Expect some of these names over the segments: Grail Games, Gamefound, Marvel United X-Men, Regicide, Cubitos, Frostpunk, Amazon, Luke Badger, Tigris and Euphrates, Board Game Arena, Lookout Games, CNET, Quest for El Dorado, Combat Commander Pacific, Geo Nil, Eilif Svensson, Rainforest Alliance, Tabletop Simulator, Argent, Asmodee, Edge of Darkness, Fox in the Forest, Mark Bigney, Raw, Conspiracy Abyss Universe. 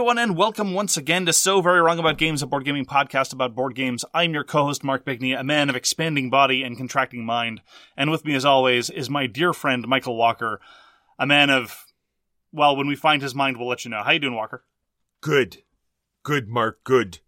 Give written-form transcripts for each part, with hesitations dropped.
everyone, and welcome once again to So Very Wrong About Games, a board gaming podcast about board games. I'm your co-host, Mark Bigney, a man of expanding body and contracting mind. And with me, as always, is my dear friend, Michael Walker, a man of, well, when we find his mind, we'll let you know. How you doing, Walker? Good. Good, Mark. Good.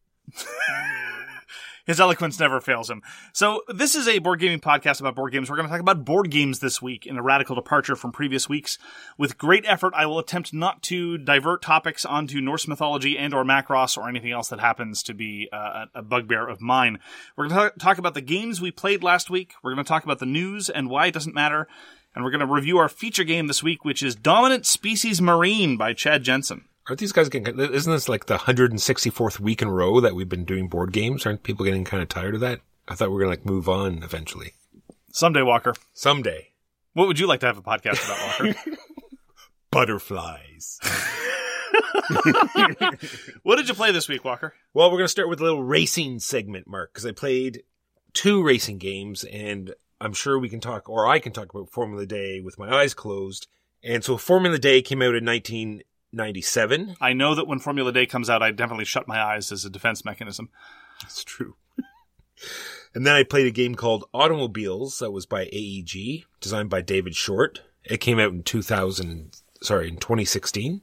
His eloquence never fails him. So this is a board gaming podcast about board games. We're going to talk about board games this week in a radical departure from previous weeks. With great effort, I will attempt not to divert topics onto Norse mythology and or Macross or anything else that happens to be a bugbear of mine. We're going to talk about the games we played last week. We're going to talk about the news and why it doesn't matter. And we're going to review our feature game this week, which is Dominant Species Marine by Chad Jensen. Aren't these guys getting, isn't this like the 164th week in a row that we've been doing board games? Aren't people getting kind of tired of that? I thought we were going to like move on eventually. Someday, Walker. Someday. What would you like to have a podcast about, Walker? Butterflies. What did you play this week, Walker? Well, we're going to start with a little racing segment, Mark, because I played two racing games, and I'm sure we can talk, or I can talk about Formula D with my eyes closed. And so Formula D came out in 1997. I know that when Formula Day comes out, I definitely shut my eyes as a defense mechanism. That's true. And then I played a game called Automobiles that was by AEG, designed by David Short. It came out in 2016.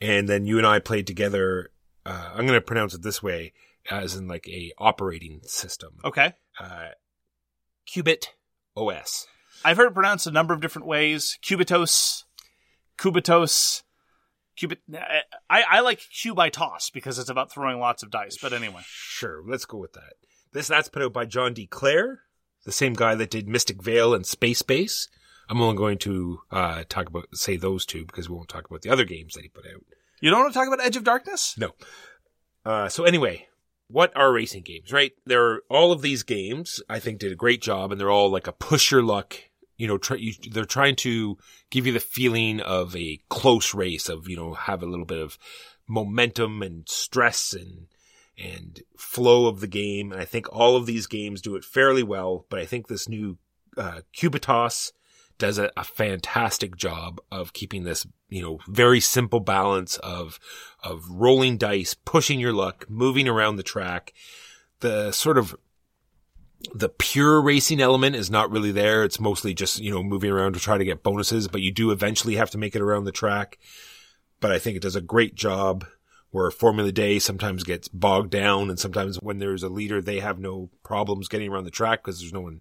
And then you and I played together, I'm going to pronounce it this way, as in like a operating system. Okay. Qubit OS. I've heard it pronounced a number of different ways. Cubitos. I like Cubitos because it's about throwing lots of dice, but anyway. Sure, let's go with that. That's put out by John D. Clare, the same guy that did Mystic Vale and Space Base. I'm only going to say those two because we won't talk about the other games that he put out. You don't want to talk about Edge of Darkness? No. So anyway, what are racing games, right? All of these games, I think, did a great job, and they're all like a push your luck. You know, they're trying to give you the feeling of a close race, of, you know, have a little bit of momentum and stress and flow of the game. And I think all of these games do it fairly well. But I think this new Cubitos does a fantastic job of keeping this, you know, very simple balance of rolling dice, pushing your luck, moving around the track, the pure racing element is not really there. It's mostly just, you know, moving around to try to get bonuses, but you do eventually have to make it around the track. But I think it does a great job where Formula Day sometimes gets bogged down, and sometimes when there's a leader, they have no problems getting around the track because there's no one,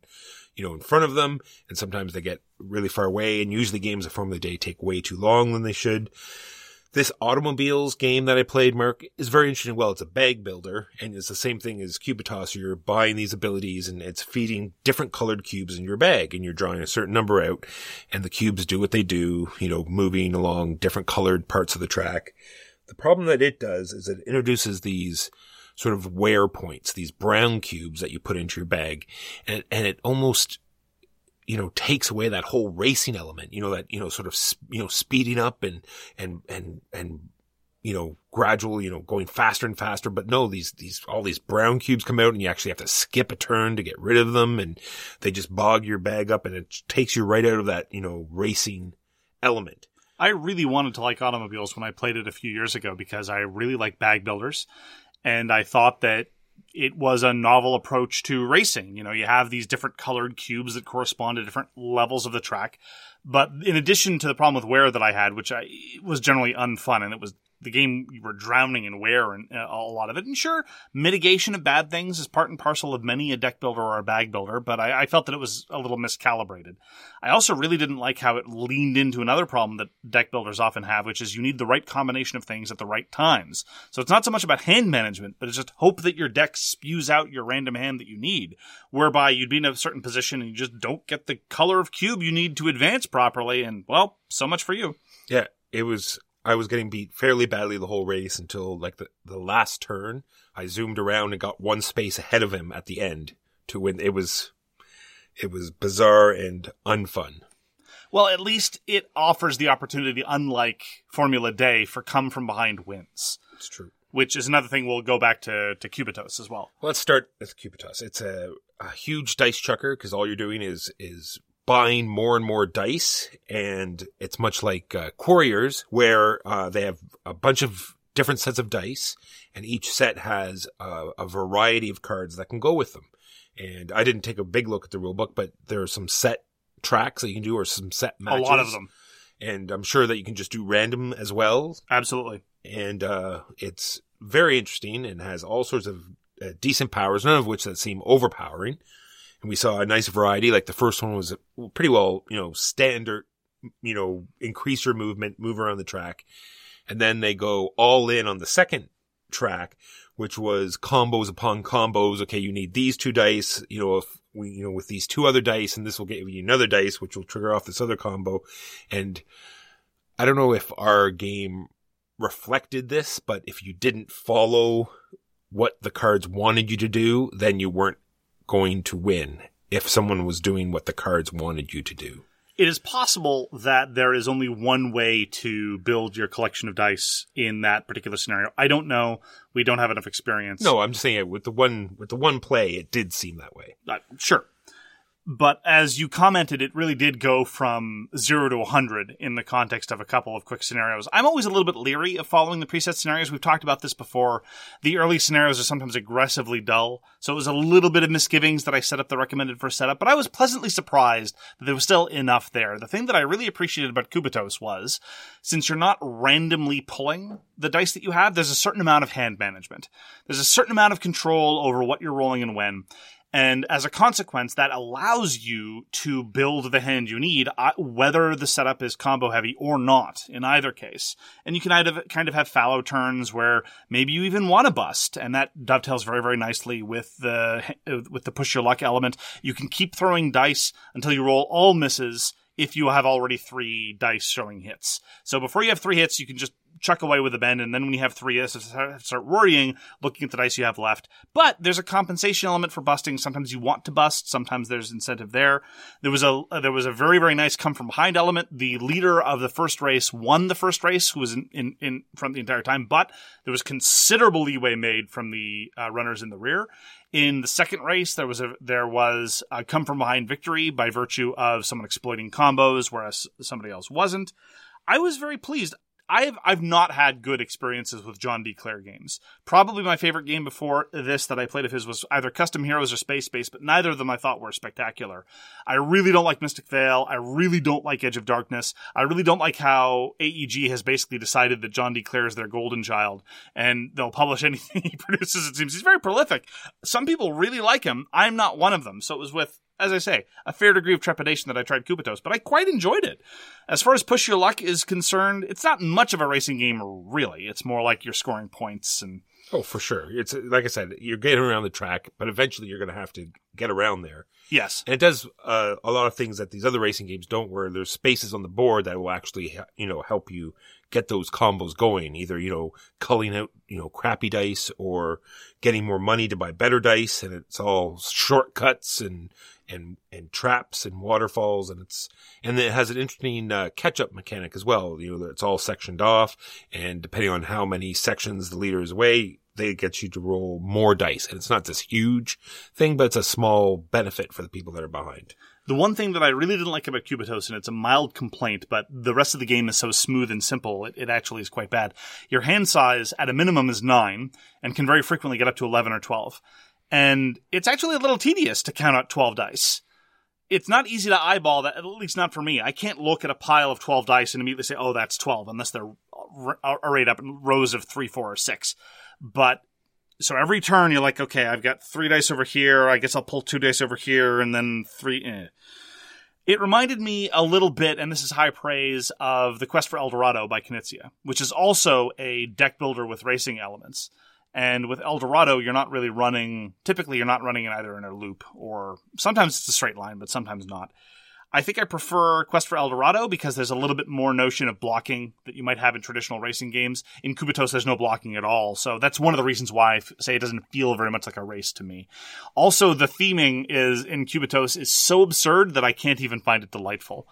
you know, in front of them. And sometimes they get really far away, and usually games of Formula Day take way too long than they should. This Automobiles game that I played, Mark, is very interesting. Well, it's a bag builder, and it's the same thing as Cubitos. You're buying these abilities, and it's feeding different colored cubes in your bag, and you're drawing a certain number out, and the cubes do what they do, you know, moving along different colored parts of the track. The problem that it does is it introduces these sort of wear points, these brown cubes that you put into your bag, and it almost, you know, takes away that whole racing element, you know, that, you know, sort of, you know, speeding up and, you know, gradual, you know, going faster and faster. But no, all these brown cubes come out, and you actually have to skip a turn to get rid of them. And they just bog your bag up, and it takes you right out of that, you know, racing element. I really wanted to like Automobiles when I played it a few years ago because I really like bag builders. And I thought that it was a novel approach to racing. You know, you have these different colored cubes that correspond to different levels of the track. But in addition to the problem with wear that I had, which was generally unfun, and it was the game, you were drowning in wear and a lot of it. And sure, mitigation of bad things is part and parcel of many a deck builder or a bag builder, but I felt that it was a little miscalibrated. I also really didn't like how it leaned into another problem that deck builders often have, which is you need the right combination of things at the right times. So it's not so much about hand management, but it's just hope that your deck spews out your random hand that you need, whereby you'd be in a certain position and you just don't get the color of cube you need to advance properly, and, well, so much for you. Yeah, I was getting beat fairly badly the whole race until like the last turn. I zoomed around and got one space ahead of him at the end to win. It was bizarre and unfun. Well, at least it offers the opportunity, unlike Formula Day, for come from behind wins. It's true. Which is another thing we'll go back to Cubitos as well. Let's start with Cubitos. It's a huge dice chucker because all you're doing is buying more and more dice, and it's much like Quarriers, where they have a bunch of different sets of dice, and each set has a variety of cards that can go with them. And I didn't take a big look at the rule book, but there are some set tracks that you can do or some set matches. A lot of them. And I'm sure that you can just do random as well. Absolutely. And it's very interesting and has all sorts of decent powers, none of which that seem overpowering. And we saw a nice variety. Like the first one was pretty well, standard, increase your movement, move around the track. And then they go all in on the second track, which was combos upon combos. Okay, you need these two dice, with these two other dice, and this will give you another dice, which will trigger off this other combo. And I don't know if our game reflected this, but if you didn't follow what the cards wanted you to do, then you weren't going to win if someone was doing what the cards wanted you to do. It is possible that there is only one way to build your collection of dice in that particular scenario. I don't know. We don't have enough experience. No, I'm saying with the one play, it did seem that way. Sure. But as you commented, it really did go from 0 to 100 in the context of a couple of quick scenarios. I'm always a little bit leery of following the preset scenarios. We've talked about this before. The early scenarios are sometimes aggressively dull, so it was a little bit of misgivings that I set up the recommended first setup, but I was pleasantly surprised that there was still enough there. The thing that I really appreciated about Cubitos was, since you're not randomly pulling the dice that you have, there's a certain amount of hand management. There's a certain amount of control over what you're rolling and when. And as a consequence, that allows you to build the hand you need, whether the setup is combo heavy or not, in either case. And you can either kind of have fallow turns where maybe you even want to bust, and that dovetails very, very nicely with the push your luck element. You can keep throwing dice until you roll all misses if you have already three dice showing hits. So before you have three hits, you can just chuck away with a bend, and then when you have three, you start worrying, looking at the dice you have left. But there's a compensation element for busting. Sometimes you want to bust. Sometimes there's incentive there. There was a very, very nice come from behind element. The leader of the first race won the first race, who was in front the entire time, but there was considerable leeway made from the runners in the rear. In the second race, there was a come from behind victory by virtue of someone exploiting combos, whereas somebody else wasn't. I was very pleased. I've not had good experiences with John D. Clare games. Probably my favorite game before this that I played of his was either Custom Heroes or Space Base, but neither of them I thought were spectacular. I really don't like Mystic Vale. I really don't like Edge of Darkness. I really don't like how AEG has basically decided that John D. Clare is their golden child, and they'll publish anything he produces, it seems. He's very prolific. Some people really like him. I'm not one of them, so it was with, as I say, a fair degree of trepidation that I tried Cubitos, but I quite enjoyed it. As far as Push Your Luck is concerned, it's not much of a racing game, really. It's more like you're scoring points. And oh, for sure. It's like I said, you're getting around the track, but eventually you're going to have to get around there. Yes. And it does a lot of things that these other racing games don't, where there's spaces on the board that will actually, help you get those combos going, either, culling out, crappy dice or getting more money to buy better dice. And it's all shortcuts and traps and waterfalls. And it has an interesting catch-up mechanic as well. It's all sectioned off, and depending on how many sections the leader is away, they get you to roll more dice. And it's not this huge thing, but it's a small benefit for the people that are behind. The one thing that I really didn't like about Cubitos, and it's a mild complaint, but the rest of the game is so smooth and simple, it actually is quite bad. Your hand size, at a minimum, is 9, and can very frequently get up to 11 or 12. And it's actually a little tedious to count out 12 dice. It's not easy to eyeball that, at least not for me. I can't look at a pile of 12 dice and immediately say, oh, that's 12, unless they're arrayed up in rows of 3, 4, or 6. But so every turn you're like, okay, I've got 3 dice over here. I guess I'll pull 2 dice over here, and then 3. It reminded me a little bit, and this is high praise, of The Quest for El Dorado by Knizia, which is also a deck builder with racing elements. And with El Dorado, typically you're not running in either in a loop, or sometimes it's a straight line, but sometimes not. I think I prefer Quest for El Dorado because there's a little bit more notion of blocking that you might have in traditional racing games. In Cubitos, there's no blocking at all. So that's one of the reasons why I say it doesn't feel very much like a race to me. Also, the theming in Cubitos is so absurd that I can't even find it delightful.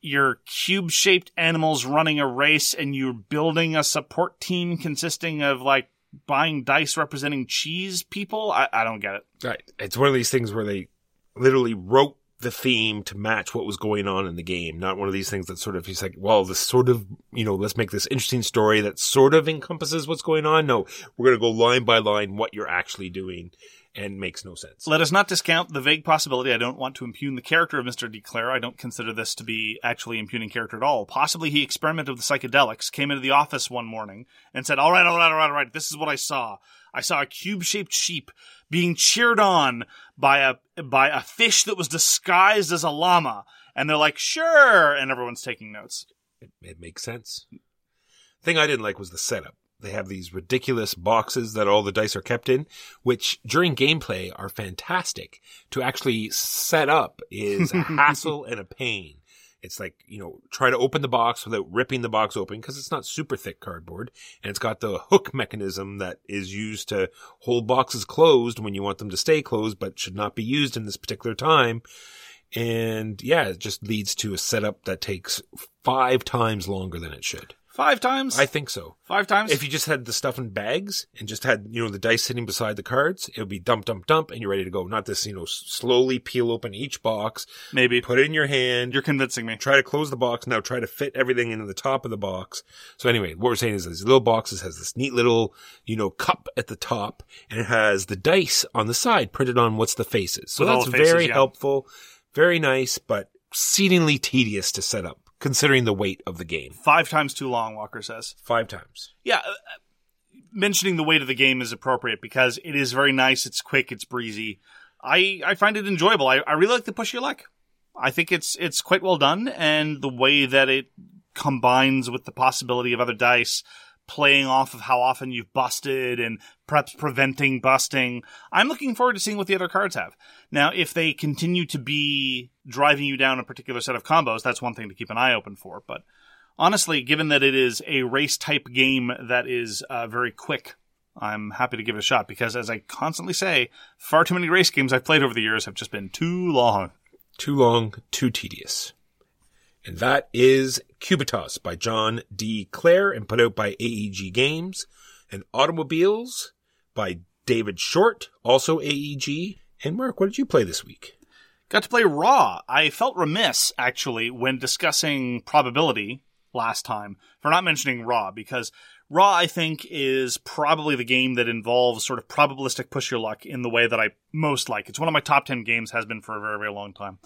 You're cube-shaped animals running a race, and you're building a support team consisting of, buying dice representing cheese people. I don't get it. Right. It's one of these things where they literally wrote the theme to match what was going on in the game. Not one of these things that sort of, he's like, well, this sort of, you know, let's make this interesting story that sort of encompasses what's going on. No, we're going to go line by line what you're actually doing, and makes no sense. Let us not discount the vague possibility. I don't want to impugn the character of Mr. D. Clare. I don't consider this to be actually impugning character at all. Possibly he experimented with psychedelics, came into the office one morning and said, all right, this is what I saw. I saw a cube-shaped sheep being cheered on by a fish that was disguised as a llama. And they're like, sure, and everyone's taking notes. It makes sense. The thing I didn't like was the setup. They have these ridiculous boxes that all the dice are kept in, which during gameplay are fantastic. To actually set up is a hassle and a pain. It's like, you know, try to open the box without ripping the box open because it's not super thick cardboard. And it's got the hook mechanism that is used to hold boxes closed when you want them to stay closed, but should not be used in this particular time. And yeah, it just leads to a setup that takes 5 times longer than it should. 5 times? I think so. 5 times? If you just had the stuff in bags and just had, you know, the dice sitting beside the cards, it would be dump, dump, dump, and you're ready to go. Not this, you know, slowly peel open each box. Maybe. Put it in your hand. You're convincing me. Try to close the box. Now try to fit everything into the top of the box. So anyway, what we're saying is these little boxes has this neat little, you know, cup at the top, and it has the dice on the side printed on what's the faces. So that's very helpful, very nice, but exceedingly tedious to set up, considering the weight of the game. 5 times too long, Walker says. 5 times. Yeah. Mentioning the weight of the game is appropriate because it is very nice. It's quick. It's breezy. I find it enjoyable. I really like the push your luck. I think it's quite well done. And the way that it combines with the possibility of other dice playing off of how often you've busted and perhaps preventing busting. I'm looking forward to seeing what the other cards have. Now, if they continue to be driving you down a particular set of combos, that's one thing to keep an eye open for. But honestly, given that it is a race-type game that is very quick, I'm happy to give it a shot because, as I constantly say, far too many race games I've played over the years have just been too long. Too long, too tedious. And that is Cubitos by John D. Clare and put out by AEG Games. And Automobiles by David Short, also AEG. And Mark, what did you play this week? Got to play Raw. I felt remiss, actually, when discussing probability last time for not mentioning Raw, because Raw, I think, is probably the game that involves sort of probabilistic push your luck in the way that I most like. It's one of my top 10 games, has been for a very, very long time.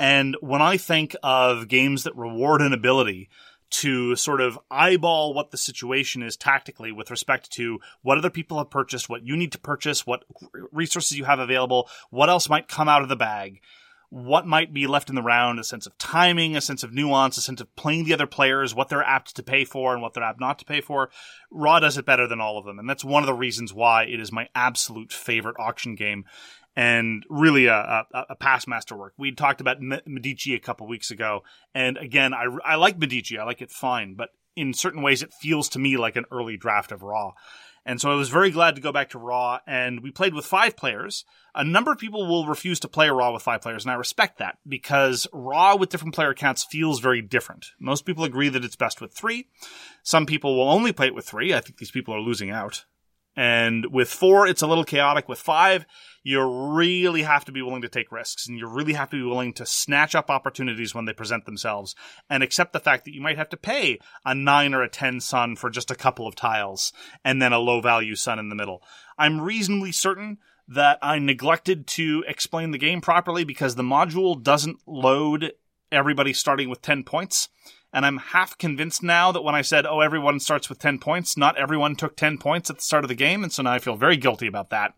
And when I think of games that reward an ability to sort of eyeball what the situation is tactically with respect to what other people have purchased, what you need to purchase, what resources you have available, what else might come out of the bag, what might be left in the round, a sense of timing, a sense of nuance, a sense of playing the other players, what they're apt to pay for and what they're apt not to pay for. Raw does it better than all of them, and that's one of the reasons why it is my absolute favorite auction game and really a past masterwork. We talked about Medici a couple weeks ago, and again, I like Medici. I like it fine, but in certain ways it feels to me like an early draft of Raw. And so I was very glad to go back to Raw, and we played with 5 players. A number of people will refuse to play Raw with 5 players, and I respect that, because Raw with different player counts feels very different. Most people agree that it's best with 3. Some people will only play it with 3. I think these people are losing out. And with 4, it's a little chaotic. With 5, you really have to be willing to take risks, and you really have to be willing to snatch up opportunities when they present themselves and accept the fact that you might have to pay a 9 or a 10 sun for just a couple of tiles and then a low-value sun in the middle. I'm reasonably certain that I neglected to explain the game properly because the module doesn't load everybody starting with 10 points. And I'm half convinced now that when I said, oh, everyone starts with 10 points, not everyone took 10 points at the start of the game. And so now I feel very guilty about that.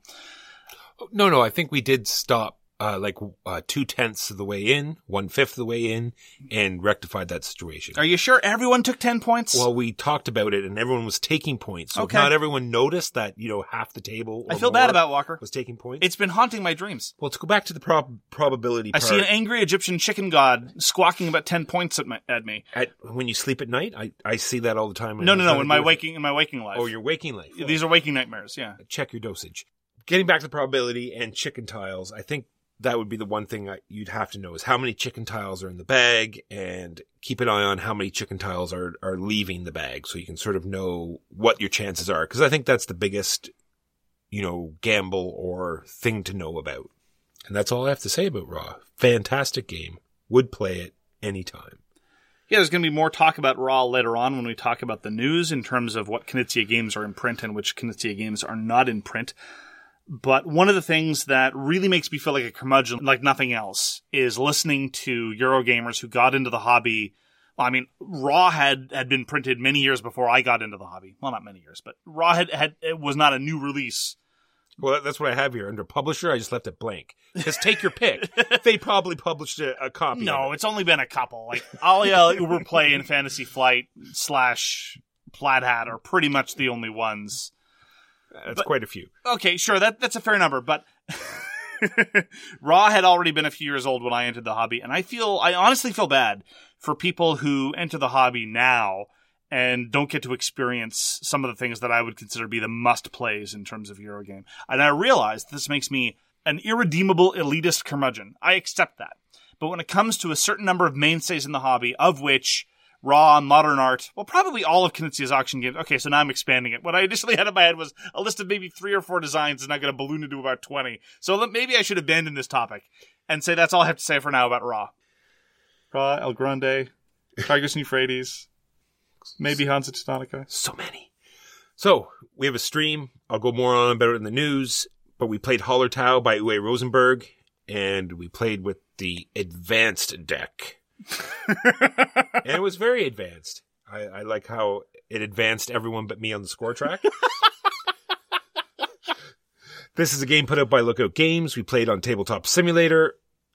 No, I think we did stop 2/10 of the way in, 1/5 of the way in, and rectified that situation. Are you sure everyone took 10 points? Well, we talked about it, and everyone was taking points. So okay. If not everyone noticed that, you know, half the table or I feel bad about Walker. Was taking points. It's been haunting my dreams. Well, to go back to the probability part. I see an angry Egyptian chicken god squawking about 10 points at me. When you sleep at night? I see that all the time. No, in my waking life. Oh, your waking life. Well, these are waking nightmares, yeah. Check your dosage. Getting back to the probability and chicken tiles, I think that would be the one thing you'd have to know is how many chicken tiles are in the bag, and keep an eye on how many chicken tiles are leaving the bag so you can sort of know what your chances are. Because I think that's the biggest, you know, gamble or thing to know about. And that's all I have to say about Raw. Fantastic game. Would play it anytime. Yeah, there's going to be more talk about Raw later on when we talk about the news in terms of what Knizia games are in print and which Knizia games are not in print. But one of the things that really makes me feel like a curmudgeon, like nothing else, is listening to Eurogamers who got into the hobby. Well, I mean, Raw had been printed many years before I got into the hobby. Well, not many years, but Raw it was not a new release. Well, that's what I have here. Under publisher, I just left it blank. Just take your pick. They probably published a copy. No, it's only been a couple. Like, Alia, Uberplay, and Fantasy Flight / Plaid Hat are pretty much the only ones. That's quite a few. Okay, sure. That's a fair number, but Raw had already been a few years old when I entered the hobby, and I honestly feel bad for people who enter the hobby now and don't get to experience some of the things that I would consider to be the must-plays in terms of Eurogame. And I realize this makes me an irredeemable elitist curmudgeon. I accept that. But when it comes to a certain number of mainstays in the hobby, of which Raw, Modern Art, well, probably all of Knizia's auction games. Okay, so now I'm expanding it. What I initially had in my head was a list of maybe 3 or 4 designs, and I got a balloon into about 20. So maybe I should abandon this topic and say that's all I have to say for now about Raw. Raw, El Grande, Tigris and Euphrates, maybe Hansa Teutonica. So many. So, we have a stream. I'll go more on about it in the news. But we played Hallertau by Uwe Rosenberg, and we played with the advanced deck. And it was very advanced. I like how it advanced everyone but me on the score track. This is a game put out by Lookout Games. We played on Tabletop Simulator.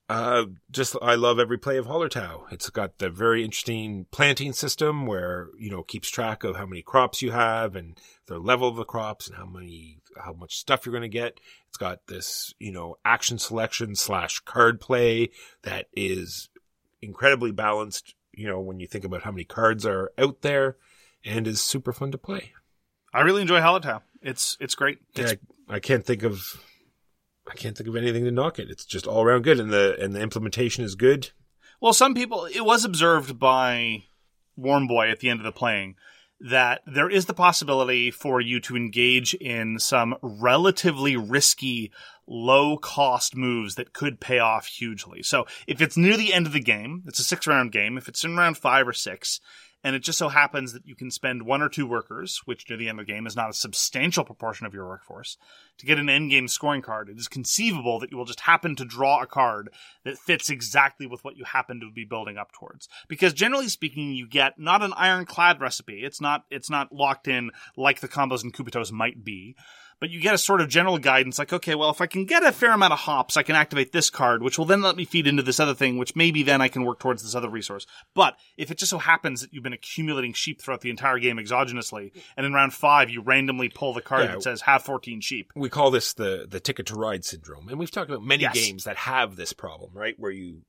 I love every play of Hallertau. It's got the very interesting planting system where, it keeps track of how many crops you have and the level of the crops and how much stuff you're going to get. It's got this, action selection / card play that is incredibly balanced, when you think about how many cards are out there, and is super fun to play. I really enjoy Hallertau. It's great. It's... I can't think of anything to knock it. It's just all around good, and the implementation is good. Well, some people, it was observed by Warmboy at the end of the playing that there is the possibility for you to engage in some relatively risky, low-cost moves that could pay off hugely. So if it's near the end of the game, it's a 6-round game, if it's in round 5 or 6, and it just so happens that you can spend 1 or 2 workers, which near the end of the game is not a substantial proportion of your workforce, to get an endgame scoring card, it is conceivable that you will just happen to draw a card that fits exactly with what you happen to be building up towards. Because generally speaking, you get not an ironclad recipe. It's not locked in like the combos in Cubitos might be. But you get a sort of general guidance like, okay, well, if I can get a fair amount of hops, I can activate this card, which will then let me feed into this other thing, which maybe then I can work towards this other resource. But if it just so happens that you've been accumulating sheep throughout the entire game exogenously, and in round 5 you randomly pull the card that says, have 14 sheep. We call this the ticket to ride syndrome. And we've talked about many games that have this problem, right? Where you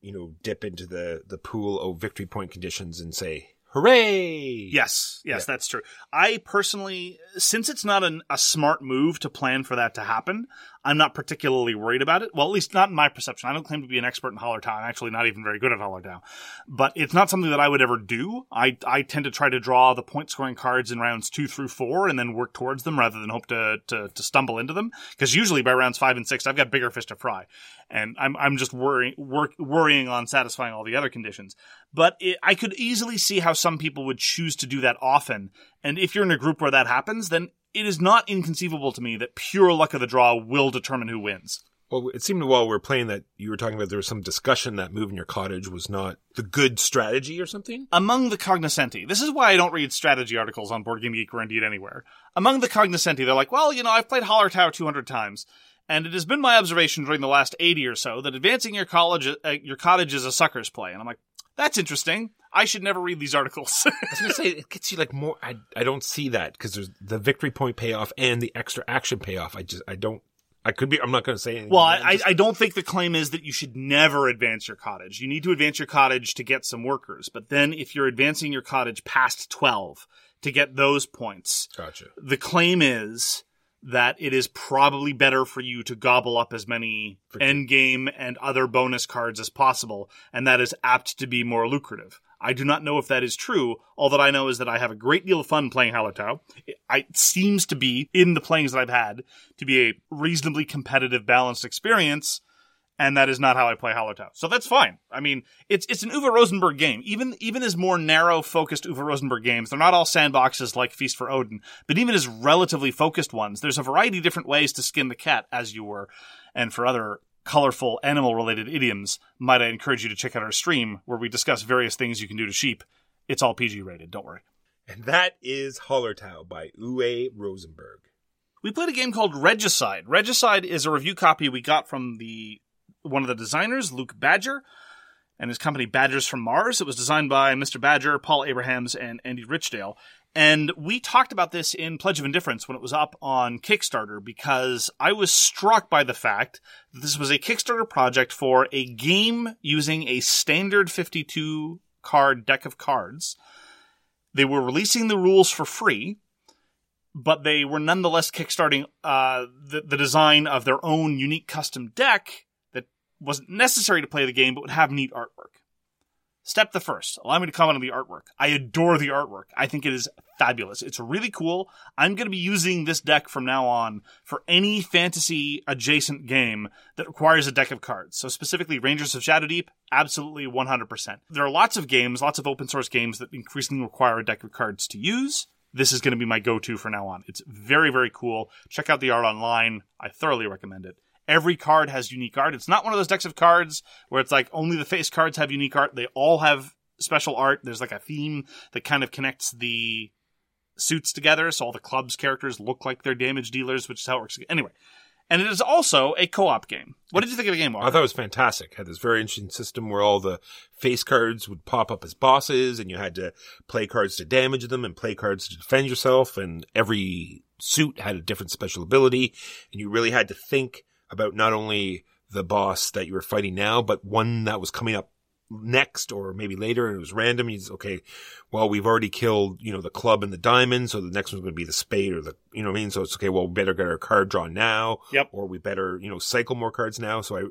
dip into the pool of victory point conditions and say... Hooray! Yes, that's true. I personally, since it's not a smart move to plan for that to happen, I'm not particularly worried about it. Well, at least not in my perception. I don't claim to be an expert in Hallertau. I'm actually not even very good at Hallertau. But it's not something that I would ever do. I tend to try to draw the point-scoring cards in rounds 2 through 4 and then work towards them rather than hope to stumble into them. Because usually by rounds 5 and 6, I've got bigger fish to fry. And I'm just worrying on satisfying all the other conditions. But I could easily see how some people would choose to do that often. And if you're in a group where that happens, then it is not inconceivable to me that pure luck of the draw will determine who wins. Well, it seemed while we were playing that you were talking about there was some discussion that moving your cottage was not the good strategy or something? Among the cognoscenti. This is why I don't read strategy articles on Board Game Geek or indeed anywhere. Among the cognoscenti, they're like, well, I've played Hallertau 200 times. And it has been my observation during the last 80 or so that advancing your cottage is a sucker's play. And I'm like, that's interesting. I should never read these articles. I was going to say, it gets you like more. I don't see that because there's the victory point payoff and the extra action payoff. I'm not going to say anything. Well, I don't think the claim is that you should never advance your cottage. You need to advance your cottage to get some workers. But then if you're advancing your cottage past 12 to get those points, gotcha. The claim is that it is probably better for you to gobble up as many endgame and other bonus cards as possible, and that is apt to be more lucrative. I do not know if that is true. All that I know is that I have a great deal of fun playing Hallertau. It seems to be, in the playings that I've had, to be a reasonably competitive, balanced experience, and that is not how I play Hallertau. So that's fine. I mean, it's an Uwe Rosenberg game. Even his more narrow-focused Uwe Rosenberg games, they're not all sandboxes like Feast for Odin, but even his relatively focused ones, there's a variety of different ways to skin the cat, as you were, and for other colorful animal-related idioms, might I encourage you to check out our stream where we discuss various things you can do to sheep. It's all PG-rated, don't worry. And that is Hallertau by Uwe Rosenberg. We played a game called Regicide. Regicide is a review copy we got from one of the designers, Luke Badger, and his company Badgers from Mars. It was designed by Mr. Badger, Paul Abrahams, and Andy Richdale. And we talked about this in Pledge of Indifference when it was up on Kickstarter, because I was struck by the fact that this was a Kickstarter project for a game using a standard 52-card deck of cards. They were releasing the rules for free, but they were nonetheless kickstarting the design of their own unique custom deck that wasn't necessary to play the game, but would have neat artwork. Step the first. Allow me to comment on the artwork. I adore the artwork. I think it is fabulous. It's really cool. I'm going to be using this deck from now on for any fantasy-adjacent game that requires a deck of cards. So specifically, Rangers of Shadowdeep, absolutely 100%. There are lots of games, lots of open-source games that increasingly require a deck of cards to use. This is going to be my go-to for now on. It's very, very cool. Check out the art online. I thoroughly recommend it. Every card has unique art. It's not one of those decks of cards where it's like only the face cards have unique art. They all have special art. There's like a theme that kind of connects the suits together. So all the club's characters look like they're damage dealers, which is how it works. Anyway, and it is also a co-op game. What did you think of the game, Walker? I thought it was fantastic. It had this very interesting system where all the face cards would pop up as bosses, and you had to play cards to damage them and play cards to defend yourself. And every suit had a different special ability, and you really had to think about not only the boss that you were fighting now, but one that was coming up next or maybe later, and it was random. He's okay, well, we've already killed, the club and the diamond, so the next one's going to be the spade or the, So it's okay, well, we better get our card drawn now. Yep. Or we better, cycle more cards now. So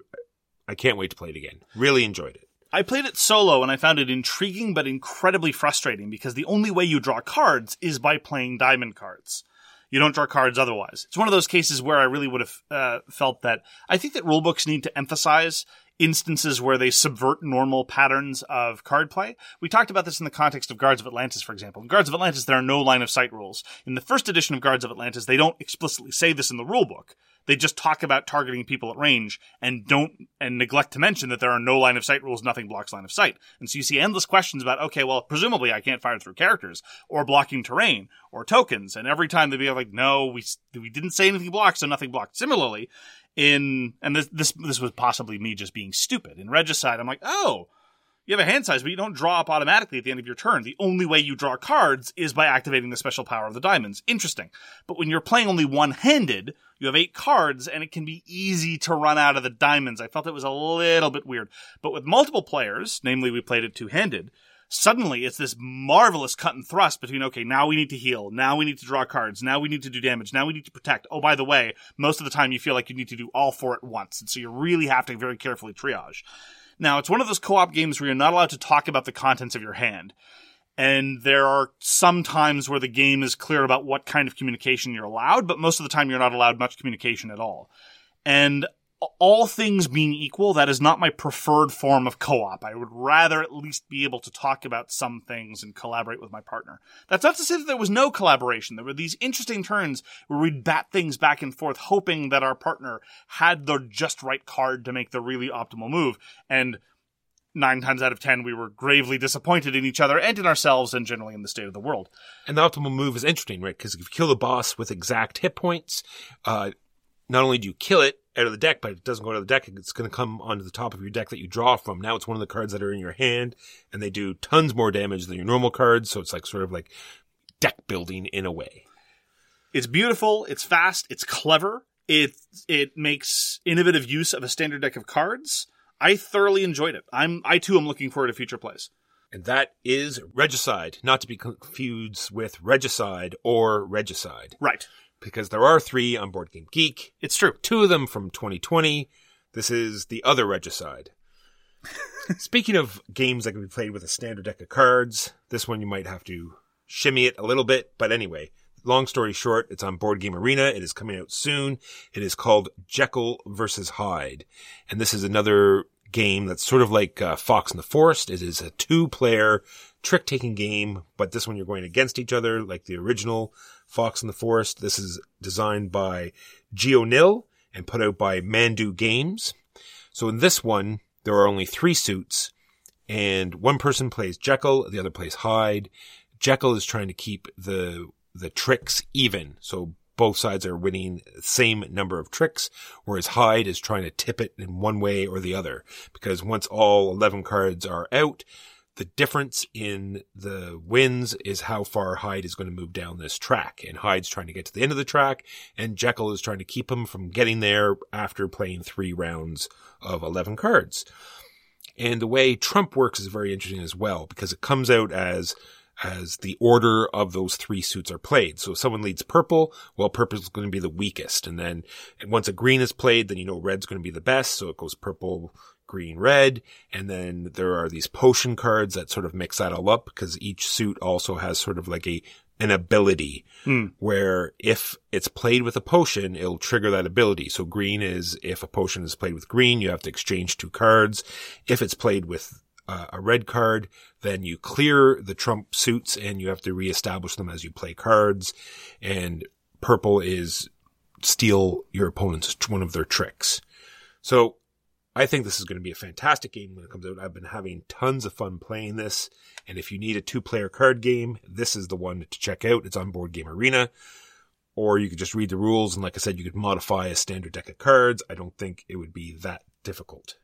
I can't wait to play it again. Really enjoyed it. I played it solo, and I found it intriguing but incredibly frustrating, because the only way you draw cards is by playing diamond cards. You don't draw cards otherwise. It's one of those cases where I really would have felt that I think that rulebooks need to emphasize instances where they subvert normal patterns of card play. We talked about this in the context of Guards of Atlantis, for example. In Guards of Atlantis, there are no line-of-sight rules. In the first edition of Guards of Atlantis, they don't explicitly say this in the rulebook. They just talk about targeting people at range and neglect to mention that there are no line-of-sight rules, nothing blocks line-of-sight. And so you see endless questions about, okay, well, presumably I can't fire through characters, or blocking terrain, or tokens. And every time they'd be like, no, we didn't say anything blocked, so nothing blocked. Similarly, this was possibly me just being stupid. In Regicide, I'm like, oh, you have a hand size, but you don't draw up automatically at the end of your turn. The only way you draw cards is by activating the special power of the diamonds. Interesting. But when you're playing only one-handed, you have 8 cards, and it can be easy to run out of the diamonds. I felt it was a little bit weird. But with multiple players, namely we played it two-handed, suddenly it's this marvelous cut and thrust between, okay, now we need to heal, now we need to draw cards, now we need to do damage, now we need to protect. Oh, by the way, most of the time you feel like you need to do all 4 at once, and so you really have to very carefully triage. Now, it's one of those co-op games where you're not allowed to talk about the contents of your hand, and there are some times where the game is clear about what kind of communication you're allowed, but most of the time you're not allowed much communication at all. And all things being equal, that is not my preferred form of co-op. I would rather at least be able to talk about some things and collaborate with my partner. That's not to say that there was no collaboration. There were these interesting turns where we'd bat things back and forth, hoping that our partner had the just right card to make the really optimal move. And 9 times out of 10, we were gravely disappointed in each other and in ourselves and generally in the state of the world. And the optimal move is interesting, right? Because if you kill the boss with exact hit points, not only do you kill it out of the deck, but it doesn't go out of the deck. It's going to come onto the top of your deck that you draw from. Now it's one of the cards that are in your hand, and they do tons more damage than your normal cards. So it's like sort of like deck building in a way. It's beautiful. It's fast. It's clever. It makes innovative use of a standard deck of cards. I thoroughly enjoyed it. I too am looking forward to future plays. And that is Regicide, not to be confused with Regicide or Regicide. Right. Because there are 3 on Board Game Geek. It's true. 2 of them from 2020. This is the other Regicide. Speaking of games that can be played with a standard deck of cards, this one you might have to shimmy it a little bit. But anyway, long story short, it's on Board Game Arena. It is coming out soon. It is called Jekyll versus Hyde. And this is another game that's sort of like Fox in the Forest. It is a two-player trick-taking game, but this one you're going against each other, like the original Fox in the Forest. This is designed by Geo Nil and put out by Mandu Games. So in this one, there are only three suits, and one person plays Jekyll, the other plays Hyde. Jekyll is trying to keep the tricks even, so both sides are winning the same number of tricks, whereas Hyde is trying to tip it in one way or the other, because once all 11 cards are out, the difference in the wins is how far Hyde is going to move down this track. And Hyde's trying to get to the end of the track, and Jekyll is trying to keep him from getting there after playing three rounds of 11 cards. And the way Trump works is very interesting as well, because it comes out as the order of those three suits are played. So if someone leads purple, well, purple is going to be the weakest. And then once a green is played, then you know red's going to be the best. So it goes purple, green, red. And then there are these potion cards that sort of mix that all up, because each suit also has sort of like an ability where if it's played with a potion, it'll trigger that ability. So green is if a potion is played with green, you have to exchange two cards. If it's played with a red card, then you clear the trump suits and you have to reestablish them as you play cards. And purple is steal your opponent's one of their tricks. So I think this is going to be a fantastic game when it comes out. I've been having tons of fun playing this. And if you need a two-player card game, this is the one to check out. It's on Board Game Arena. Or you could just read the rules. And like I said, you could modify a standard deck of cards. I don't think it would be that difficult.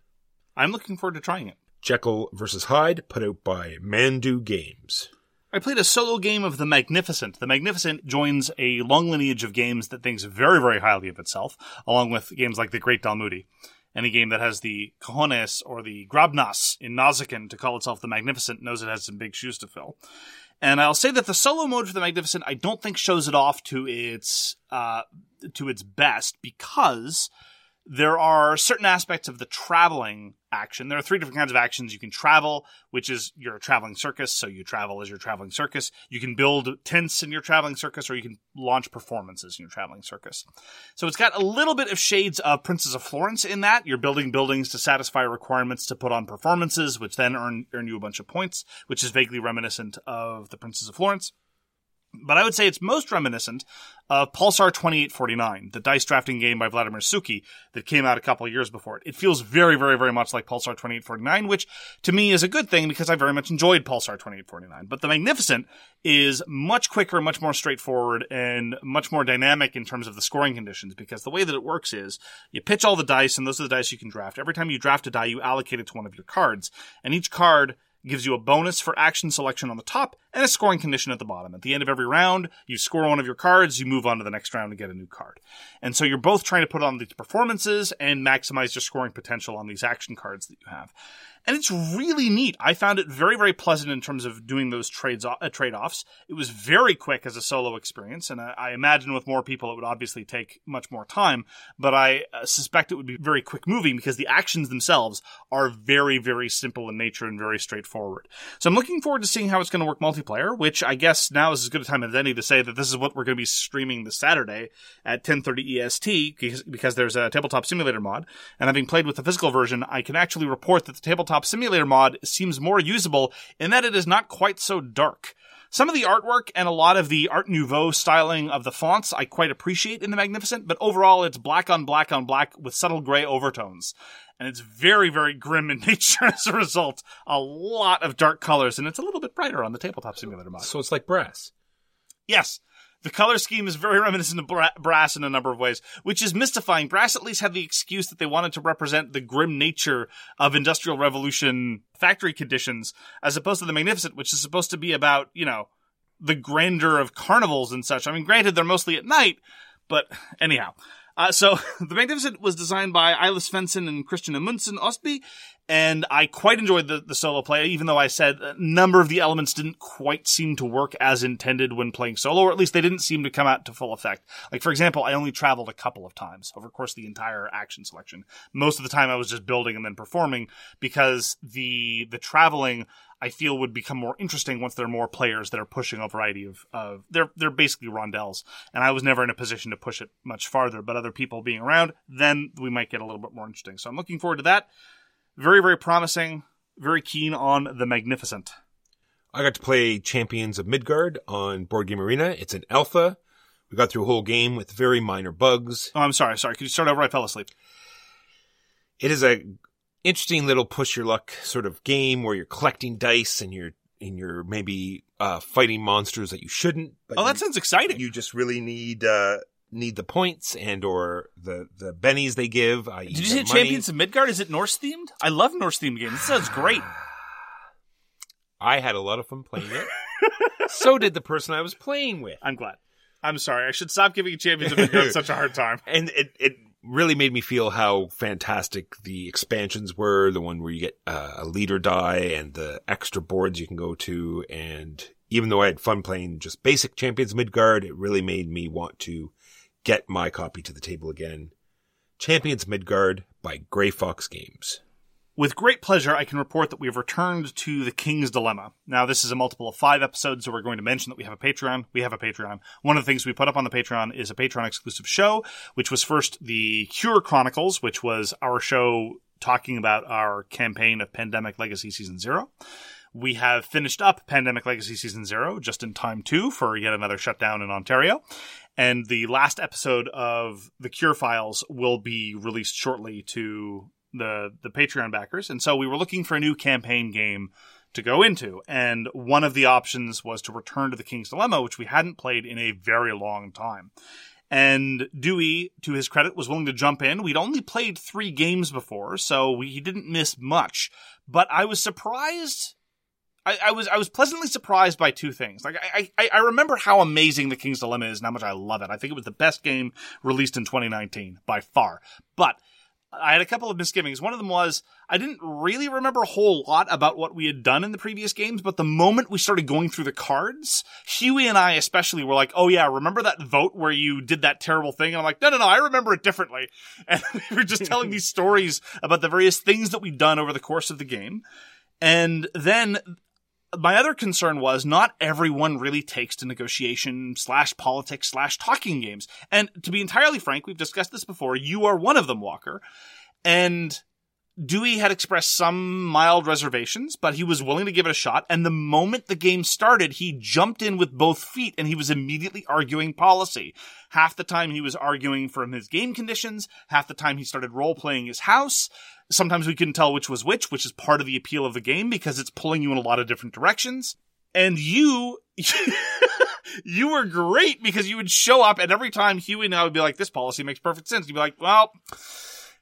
I'm looking forward to trying it. Jekyll vs. Hyde, put out by Mandu Games. I played a solo game of The Magnificent. The Magnificent joins a long lineage of games that thinks very, very highly of itself, along with games like The Great Dalmudi. Any game that has the cojones or the grabnas in Nazikin to call itself The Magnificent knows it has some big shoes to fill. And I'll say that the solo mode for The Magnificent I don't think shows it off to its best, because there are certain aspects of the traveling action. There are three different kinds of actions. You can travel, which is your traveling circus, so you travel as your traveling circus. You can build tents in your traveling circus, or you can launch performances in your traveling circus. So it's got a little bit of shades of Princes of Florence in that. You're building buildings to satisfy requirements to put on performances, which then earn you a bunch of points, which is vaguely reminiscent of the Princes of Florence. But I would say it's most reminiscent of Pulsar 2849, the dice drafting game by Vladimir Suki that came out a couple of years before it. It feels very, very, very much like Pulsar 2849, which to me is a good thing because I very much enjoyed Pulsar 2849. But The Magnificent is much quicker, much more straightforward, and much more dynamic in terms of the scoring conditions, because the way that it works is you pitch all the dice, and those are the dice you can draft. Every time you draft a die, you allocate it to one of your cards, and each card gives you a bonus for action selection on the top and a scoring condition at the bottom. At the end of every round, you score one of your cards, you move on to the next round and get a new card. And so you're both trying to put on these performances and maximize your scoring potential on these action cards that you have. And it's really neat. I found it very, very pleasant in terms of doing those trade-offs. It was very quick as a solo experience, and I imagine with more people it would obviously take much more time, but I suspect it would be very quick-moving because the actions themselves are very, very simple in nature and very straightforward. So I'm looking forward to seeing how it's going to work multiplayer, which I guess now is as good a time as any to say that this is what we're going to be streaming this Saturday at 10:30 EST, because there's a Tabletop Simulator mod, and having played with the physical version, I can actually report that the Tabletop Simulator mod seems more usable in that it is not quite so dark. Some of the artwork and a lot of the Art Nouveau styling of the fonts I quite appreciate in The Magnificent, but overall it's black on black on black with subtle gray overtones. And it's very, very grim in nature as a result. A lot of dark colors, and it's a little bit brighter on the Tabletop Simulator mod. So it's like brass. Yes. The color scheme is very reminiscent of brass in a number of ways, which is mystifying. Brass at least had the excuse that they wanted to represent the grim nature of Industrial Revolution factory conditions, as opposed to The Magnificent, which is supposed to be about, you know, the grandeur of carnivals and such. I mean, granted, they're mostly at night, but anyhow. So The Magnificent was designed by Eilif Svensson and Christian Amundsen Ostby, And I quite enjoyed the solo play, even though I said a number of the elements didn't quite seem to work as intended when playing solo, or at least they didn't seem to come out to full effect. Like, for example, I only traveled a couple of times over the course of the entire action selection. Most of the time I was just building and then performing, because the traveling, I feel, would become more interesting once there are more players that are pushing a variety of they're basically rondelles, and I was never in a position to push it much farther, but other people being around, then we might get a little bit more interesting. So I'm looking forward to that. Very, very promising. Very keen on The Magnificent. I got to play Champions of Midgard on Board Game Arena. It's an alpha. We got through a whole game with very minor bugs. Oh, I'm sorry. Could you start over? I fell asleep. It is a interesting little push your luck sort of game where you're collecting dice and you're maybe fighting monsters that you shouldn't. But that sounds exciting. You just really need the points and or the bennies they give. Did you say money. Champions of Midgard? Is it Norse-themed? I love Norse-themed games. This sounds great. I had a lot of fun playing it. So did the person I was playing with. I'm glad. I'm sorry. I should stop giving Champions of Midgard such a hard time. And it really made me feel how fantastic the expansions were, the one where you get a leader die and the extra boards you can go to. And even though I had fun playing just basic Champions of Midgard, it really made me want to get my copy to the table again. Champions Midgard by Grey Fox Games. With great pleasure, I can report that we have returned to The King's Dilemma. Now, this is a multiple of 5 episodes, so we're going to mention that we have a Patreon. One of the things we put up on the Patreon is a Patreon-exclusive show, which was first The Cure Chronicles, which was our show talking about our campaign of Pandemic Legacy Season Zero. We have finished up Pandemic Legacy Season Zero just in time, too, for yet another shutdown in Ontario. And the last episode of The Cure Files will be released shortly to the Patreon backers. And so we were looking for a new campaign game to go into. And one of the options was to return to The King's Dilemma, which we hadn't played in a very long time. And Dewey, to his credit, was willing to jump in. We'd only played 3 games before, so he didn't miss much. But I was surprised. I was pleasantly surprised by 2 things. Like, I remember how amazing The King's Dilemma is and how much I love it. I think it was the best game released in 2019 by far. But I had a couple of misgivings. One of them was I didn't really remember a whole lot about what we had done in the previous games, but the moment we started going through the cards, Huey and I especially were like, oh yeah, remember that vote where you did that terrible thing? And I'm like, no, I remember it differently. And we were just telling these stories about the various things that we'd done over the course of the game. And then my other concern was not everyone really takes to negotiation/politics/talking games. And to be entirely frank, we've discussed this before. You are one of them, Walker. And Dewey had expressed some mild reservations, but he was willing to give it a shot. And the moment the game started, he jumped in with both feet and he was immediately arguing policy. Half the time he was arguing from his game conditions. Half the time he started role-playing his house. Sometimes we couldn't tell which was which is part of the appeal of the game because it's pulling you in a lot of different directions. And you were great because you would show up and every time Huey and I would be like, this policy makes perfect sense. You'd be like, well,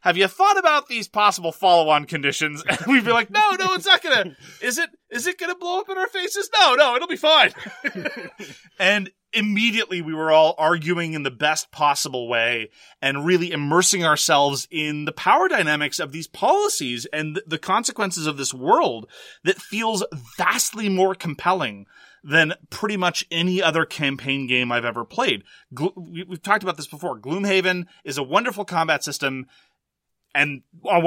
have you thought about these possible follow-on conditions? And we'd be like, no, it's not gonna. Is it gonna blow up in our faces? No, it'll be fine. And immediately we were all arguing in the best possible way and really immersing ourselves in the power dynamics of these policies and the consequences of this world that feels vastly more compelling than pretty much any other campaign game I've ever played. We've talked about this before. Gloomhaven is a wonderful combat system. And a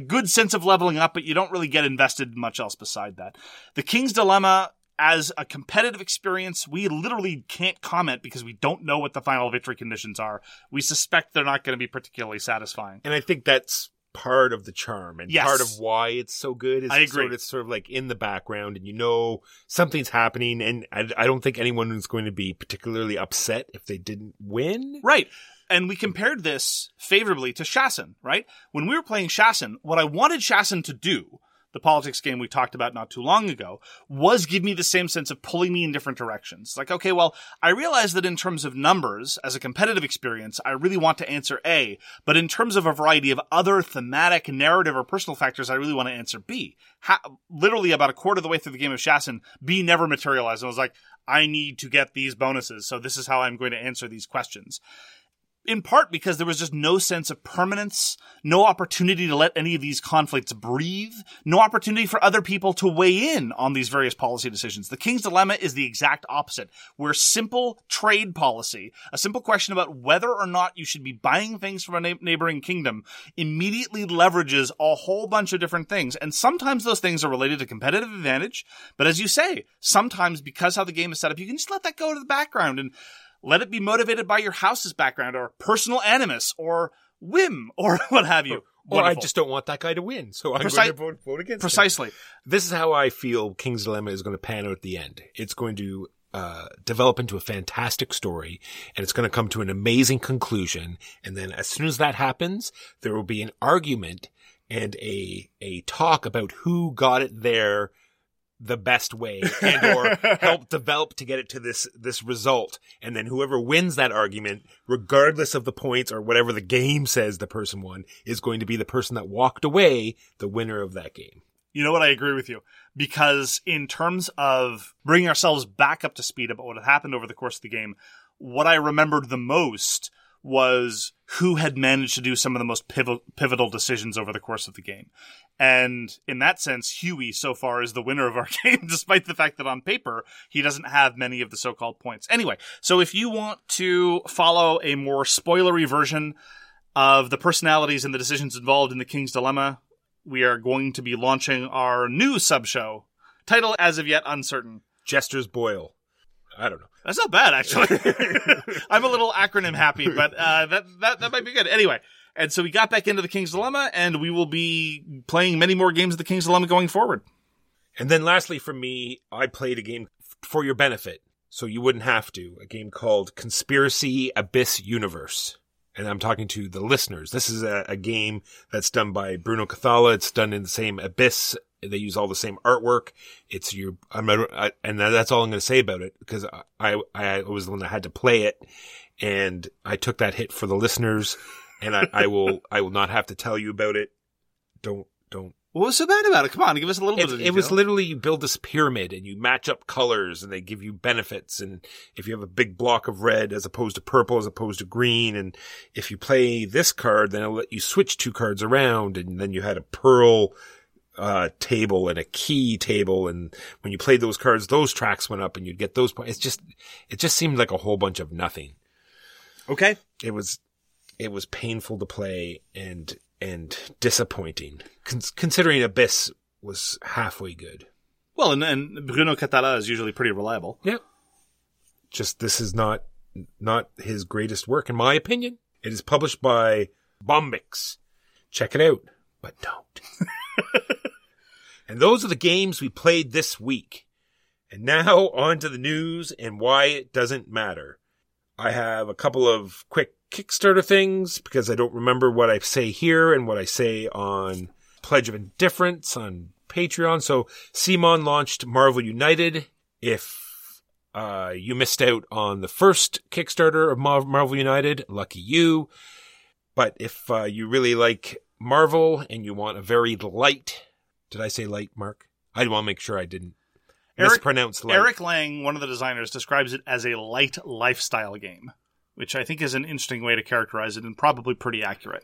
good sense of leveling up, but you don't really get invested much else beside that. The King's Dilemma, as a competitive experience, we literally can't comment because we don't know what the final victory conditions are. We suspect they're not going to be particularly satisfying. And I think that's part of the charm and part of why it's so good. Is I agree. It's sort of like in the background and you know something's happening. And I don't think anyone is going to be particularly upset if they didn't win. Right. And we compared this favorably to Shasn, right? When we were playing Shasn, what I wanted Shasn to do, the politics game we talked about not too long ago, was give me the same sense of pulling me in different directions. Like, okay, well, I realize that in terms of numbers, as a competitive experience, I really want to answer A, but in terms of a variety of other thematic, narrative, or personal factors, I really want to answer B. Literally about a quarter of the way through the game of Shasn, B never materialized. I was like, I need to get these bonuses, so this is how I'm going to answer these questions. in part because there was just no sense of permanence, no opportunity to let any of these conflicts breathe, no opportunity for other people to weigh in on these various policy decisions. The King's Dilemma is the exact opposite, where simple trade policy, a simple question about whether or not you should be buying things from a neighboring kingdom, immediately leverages a whole bunch of different things. And sometimes those things are related to competitive advantage, but as you say, sometimes because how the game is set up, you can just let that go to the background and let it be motivated by your house's background or personal animus or whim or what have you. Or I just don't want that guy to win, so I'm going to vote against him. This is how I feel King's Dilemma is going to pan out at the end. It's going to develop into a fantastic story, and it's going to come to an amazing conclusion. And then as soon as that happens, there will be an argument and a talk about who got it there the best way and or help develop to get it to this result. And then whoever wins that argument, regardless of the points or whatever the game says the person won, is going to be the person that walked away the winner of that game. You know what? I agree with you, because in terms of bringing ourselves back up to speed about what had happened over the course of the game, what I remembered the most was who had managed to do some of the most pivotal decisions over the course of the game. And in that sense, Huey so far is the winner of our game, despite the fact that on paper, he doesn't have many of the so-called points. Anyway, so if you want to follow a more spoilery version of the personalities and the decisions involved in the King's Dilemma, we are going to be launching our new sub-show, title as of yet uncertain. Jester's Boil. I don't know. That's not bad, actually. I'm a little acronym happy, but that might be good. Anyway, and so we got back into the King's Dilemma, and we will be playing many more games of the King's Dilemma going forward. And then lastly for me, I played a game for your benefit, so you wouldn't have to, a game called Conspiracy Abyss Universe. And I'm talking to the listeners. This is a game that's done by Bruno Cathala. It's done in the same Abyss. They use all the same artwork. And that's all I'm going to say about it, because I was the one that had to play it, and I took that hit for the listeners. And I will not have to tell you about it. Don't. What was so bad about it? Come on, give us a little bit of detail. It was literally you build this pyramid and you match up colors and they give you benefits. And if you have a big block of red as opposed to purple as opposed to green, and if you play this card, then it'll let you switch two cards around. And then you had a pearl table and a key table, and when you played those cards, those tracks went up and you'd get those points. It just seemed like a whole bunch of nothing. Okay. It was painful to play and disappointing, considering Abyss was halfway good. Well, and Bruno Cathala is usually pretty reliable. Yeah. Just this is not his greatest work, in my opinion. It is published by Bombix. Check it out, but don't. And those are the games we played this week. And now on to the news and why it doesn't matter. I have a couple of quick Kickstarter things, because I don't remember what I say here and what I say on Pledge of Indifference on Patreon. So Simon launched Marvel United. If you missed out on the first Kickstarter of Marvel United, lucky you. But if you really like Marvel and you want a very light... Did I say light, Mark? I want to make sure I didn't mispronounce light. Eric Lang, one of the designers, describes it as a light lifestyle game, which I think is an interesting way to characterize it and probably pretty accurate.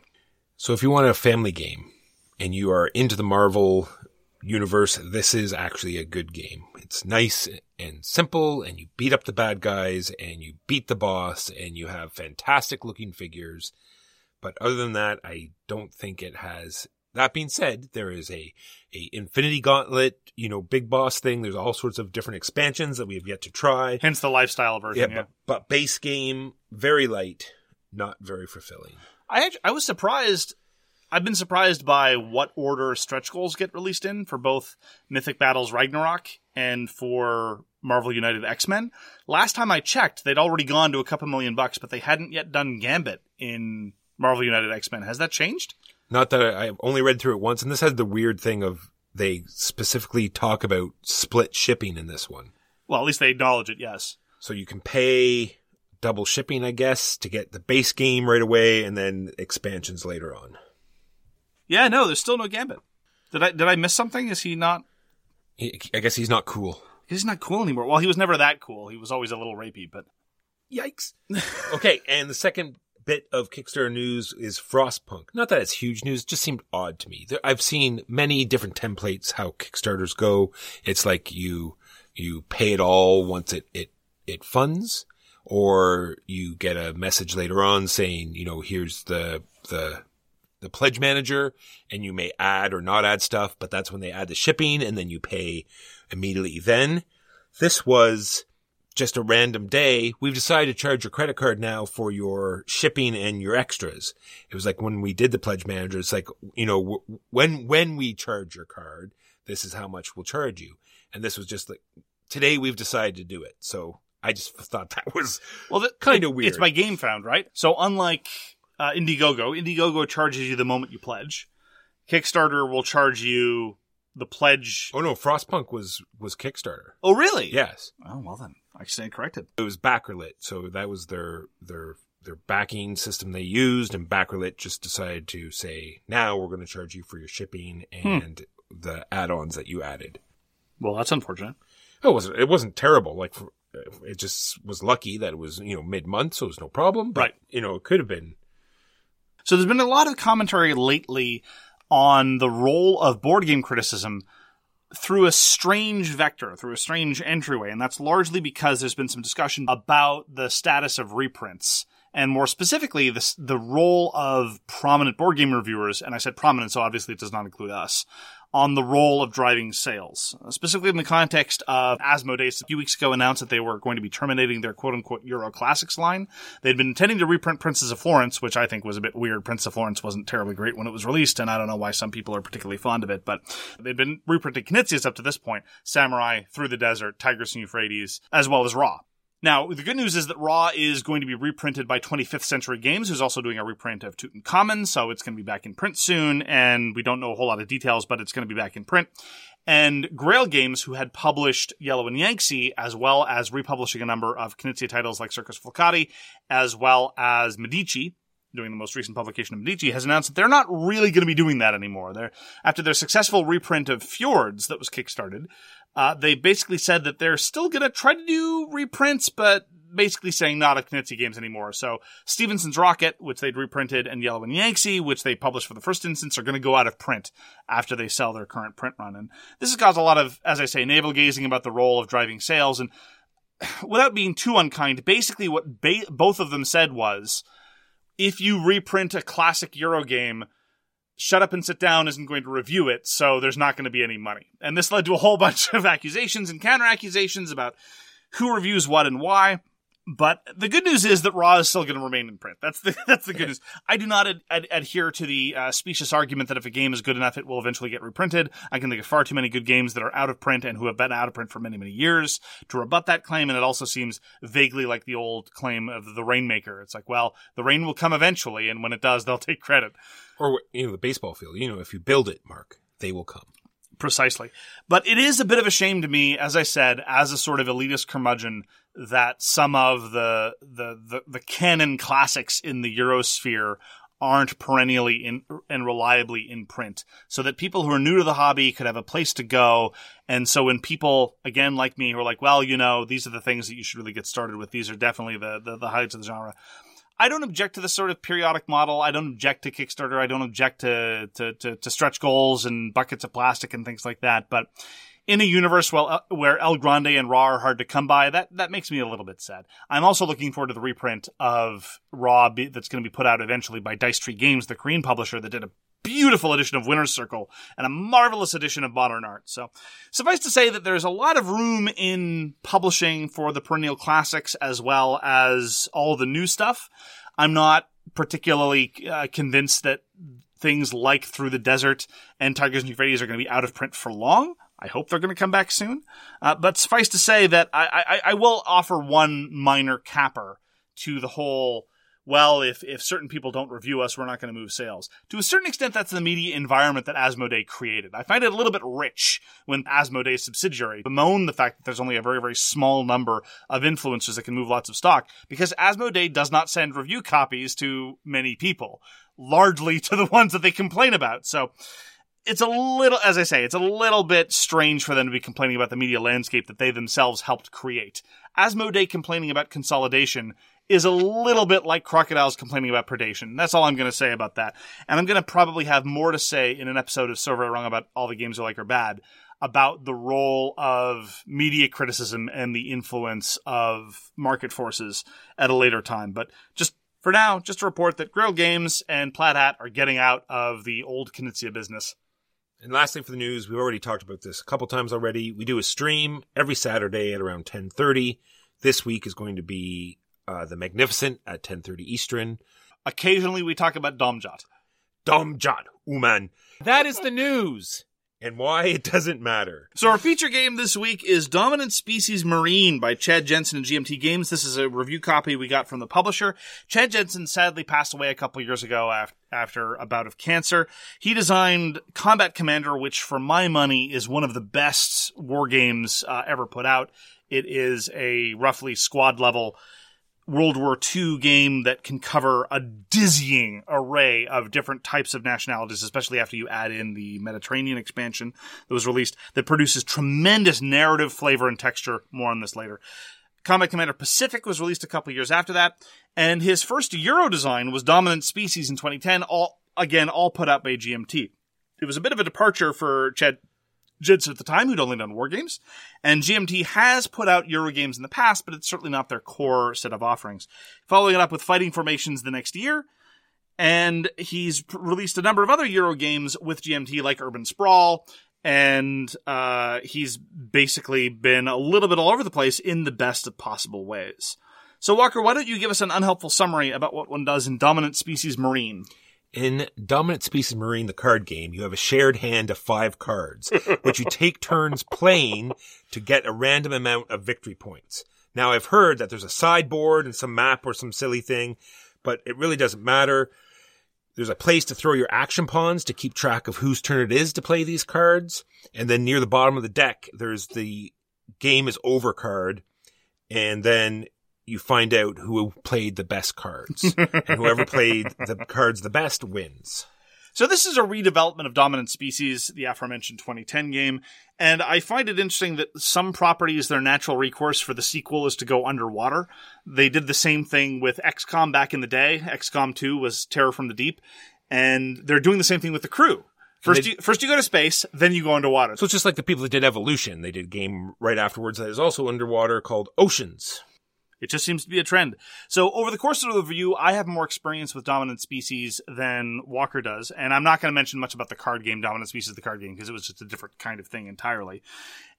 So if you want a family game and you are into the Marvel universe, this is actually a good game. It's nice and simple, and you beat up the bad guys and you beat the boss and you have fantastic looking figures. But other than that, I don't think it has... That being said, there is a Infinity Gauntlet, big boss thing. There's all sorts of different expansions that we have yet to try. Hence the lifestyle version. Yeah, yeah. But base game, very light, not very fulfilling. I was surprised. I've been surprised by what order stretch goals get released in for both Mythic Battles Ragnarok and for Marvel United X-Men. Last time I checked, they'd already gone to $2 million, but they hadn't yet done Gambit in Marvel United X-Men. Has that changed? Not that I've only read through it once, and this has the weird thing of they specifically talk about split shipping in this one. Well, at least they acknowledge it, yes. So you can pay double shipping, I guess, to get the base game right away and then expansions later on. Yeah, no, there's still no Gambit. Did I miss something? Is he not? I guess he's not cool. He's not cool anymore. Well, he was never that cool. He was always a little rapey, but... Yikes. Okay, and the second... bit of Kickstarter news is Frostpunk. Not that it's huge news, it just seemed odd to me. I've seen many different templates how Kickstarters go. It's like you pay it all once it funds, or you get a message later on saying, you know, here's the pledge manager, and you may add or not add stuff, but that's when they add the shipping, and then you pay immediately then. This was just a random day. We've decided to charge your credit card now for your shipping and your extras. It was like when we did the pledge manager, it's like, you know, when we charge your card, this is how much we'll charge you. And this was just like, today we've decided to do it. So I just thought that was kind of weird. It's by GameFound, right? So unlike Indiegogo charges you the moment you pledge. Kickstarter will charge you the pledge. Oh no, Frostpunk was Kickstarter. Oh really? Yes. Oh well then, I stand corrected. It was Backerlit, so that was their backing system they used, and Backerlit just decided to say, now we're going to charge you for your shipping and the add-ons that you added. Well, that's unfortunate. It wasn't terrible. Like, it just was lucky that it was, you know, mid-month, so it was no problem. But, you know, it could have been. So there's been a lot of commentary lately on the role of board game criticism through a strange vector, through a strange entryway. And that's largely because there's been some discussion about the status of reprints, and more specifically, the role of prominent board game reviewers. And I said prominent, so obviously it does not include us. On the role of driving sales, specifically in the context of Asmodee. A few weeks ago announced that they were going to be terminating their quote-unquote Euro Classics line. They'd been intending to reprint Princes of Florence, which I think was a bit weird. Princes of Florence wasn't terribly great when it was released, and I don't know why some people are particularly fond of it, but they'd been reprinting Knizia's up to this point, Samurai, Through the Desert, Tigris and Euphrates, as well as Raw. Now, the good news is that Raw is going to be reprinted by 25th Century Games, who's also doing a reprint of Tutankhamun, so it's going to be back in print soon, and we don't know a whole lot of details, but it's going to be back in print. And Grail Games, who had published Yellow and Yangtze, as well as republishing a number of Knizia titles like Circus Flaccati, as well as Medici, doing the most recent publication of Medici, has announced that they're not really going to be doing that anymore. After their successful reprint of Fjords that was kickstarted, they basically said that they're still going to try to do reprints, but basically saying not at Knizia Games anymore. So Stevenson's Rocket, which they'd reprinted, and Yellow and Yangtze, which they published for the first instance, are going to go out of print after they sell their current print run. And this has caused a lot of, as I say, navel-gazing about the role of driving sales. And without being too unkind, basically what both of them said was, if you reprint a classic Euro game, Shut Up and Sit Down isn't going to review it, so there's not going to be any money. And this led to a whole bunch of accusations and counter-accusations about who reviews what and why. But the good news is that Raw is still going to remain in print. That's the good news. I do not adhere to the specious argument that if a game is good enough, it will eventually get reprinted. I can think of far too many good games that are out of print and who have been out of print for many, many years to rebut that claim. And it also seems vaguely like the old claim of the Rainmaker. It's like, well, the rain will come eventually, and when it does, they'll take credit. Or, you know, the baseball field. You know, if you build it, Mark, they will come. Precisely. But it is a bit of a shame to me, as I said, as a sort of elitist curmudgeon, that some of the canon classics in the Eurosphere aren't perennially and reliably in print, so that people who are new to the hobby could have a place to go. And so when people, again, like me, who are like, well, you know, these are the things that you should really get started with. These are definitely the highlights of the genre. I don't object to this sort of periodic model. I don't object to Kickstarter. I don't object to stretch goals and buckets of plastic and things like that. But in a universe where El Grande and Raw are hard to come by, that makes me a little bit sad. I'm also looking forward to the reprint of Raw that's going to be put out eventually by Dice Tree Games, the Korean publisher that did a beautiful edition of Winner's Circle and a marvelous edition of Modern Art. So suffice to say that there's a lot of room in publishing for the perennial classics as well as all the new stuff. I'm not particularly convinced that things like Through the Desert and Tigers and Euphrates are going to be out of print for long. I hope they're going to come back soon. But suffice to say that I will offer one minor capper to the whole, well, if certain people don't review us, we're not going to move sales. To a certain extent, that's the media environment that Asmodee created. I find it a little bit rich when Asmodee's subsidiary bemoan the fact that there's only a very, very small number of influencers that can move lots of stock, because Asmodee does not send review copies to many people, largely to the ones that they complain about. So it's a little, as I say, it's a little bit strange for them to be complaining about the media landscape that they themselves helped create. Asmodee complaining about consolidation is a little bit like crocodiles complaining about predation. That's all I'm going to say about that. And I'm going to probably have more to say in an episode of So Very Wrong About All the Games You Like Are Bad about the role of media criticism and the influence of market forces at a later time. But just for now, just to report that Grill Games and Plaid Hat are getting out of the old Knizia business. And lastly for the news, we've already talked about this a couple times already. We do a stream every Saturday at around 10:30. This week is going to be The Magnificent at 10:30 Eastern. Occasionally we talk about Domjat. Domjat, Uman. That is the news. And why it doesn't matter. So our feature game this week is Dominant Species Marine by Chad Jensen and GMT Games. This is a review copy we got from the publisher. Chad Jensen sadly passed away a couple years ago after a bout of cancer. He designed Combat Commander, which for my money is one of the best war games ever put out. It is a roughly squad level World War II game that can cover a dizzying array of different types of nationalities, especially after you add in the Mediterranean expansion that was released, that produces tremendous narrative flavor and texture. More on this later. Combat Commander Pacific was released a couple years after that, and his first Euro design was Dominant Species in 2010, all put out by GMT. It was a bit of a departure for Chad Jensen at the time, who'd only done war games, and GMT has put out Euro games in the past, but it's certainly not their core set of offerings. Following it up with Fighting Formations the next year, and he's released a number of other Euro games with GMT, like Urban Sprawl, and he's basically been a little bit all over the place in the best of possible ways. So, Walker, why don't you give us an unhelpful summary about what one does in Dominant Species Marine? In Dominant Species Marine, the card game, you have a shared hand of 5 cards, which you take turns playing to get a random amount of victory points. Now, I've heard that there's a sideboard and some map or some silly thing, but it really doesn't matter. There's a place to throw your action pawns to keep track of whose turn it is to play these cards. And then near the bottom of the deck, there's the game is over card. And then you find out who played the best cards. And whoever played the cards the best wins. So this is a redevelopment of Dominant Species, the aforementioned 2010 game. And I find it interesting that some properties, their natural recourse for the sequel is to go underwater. They did the same thing with XCOM back in the day. XCOM 2 was Terror from the Deep. And they're doing the same thing with The Crew. First you go to space, then you go underwater. So it's just like the people that did Evolution. They did a game right afterwards that is also underwater called Oceans. It just seems to be a trend. So over the course of the review, I have more experience with Dominant Species than Walker does. And I'm not going to mention much about the card game, Dominant Species, the card game, because it was just a different kind of thing entirely.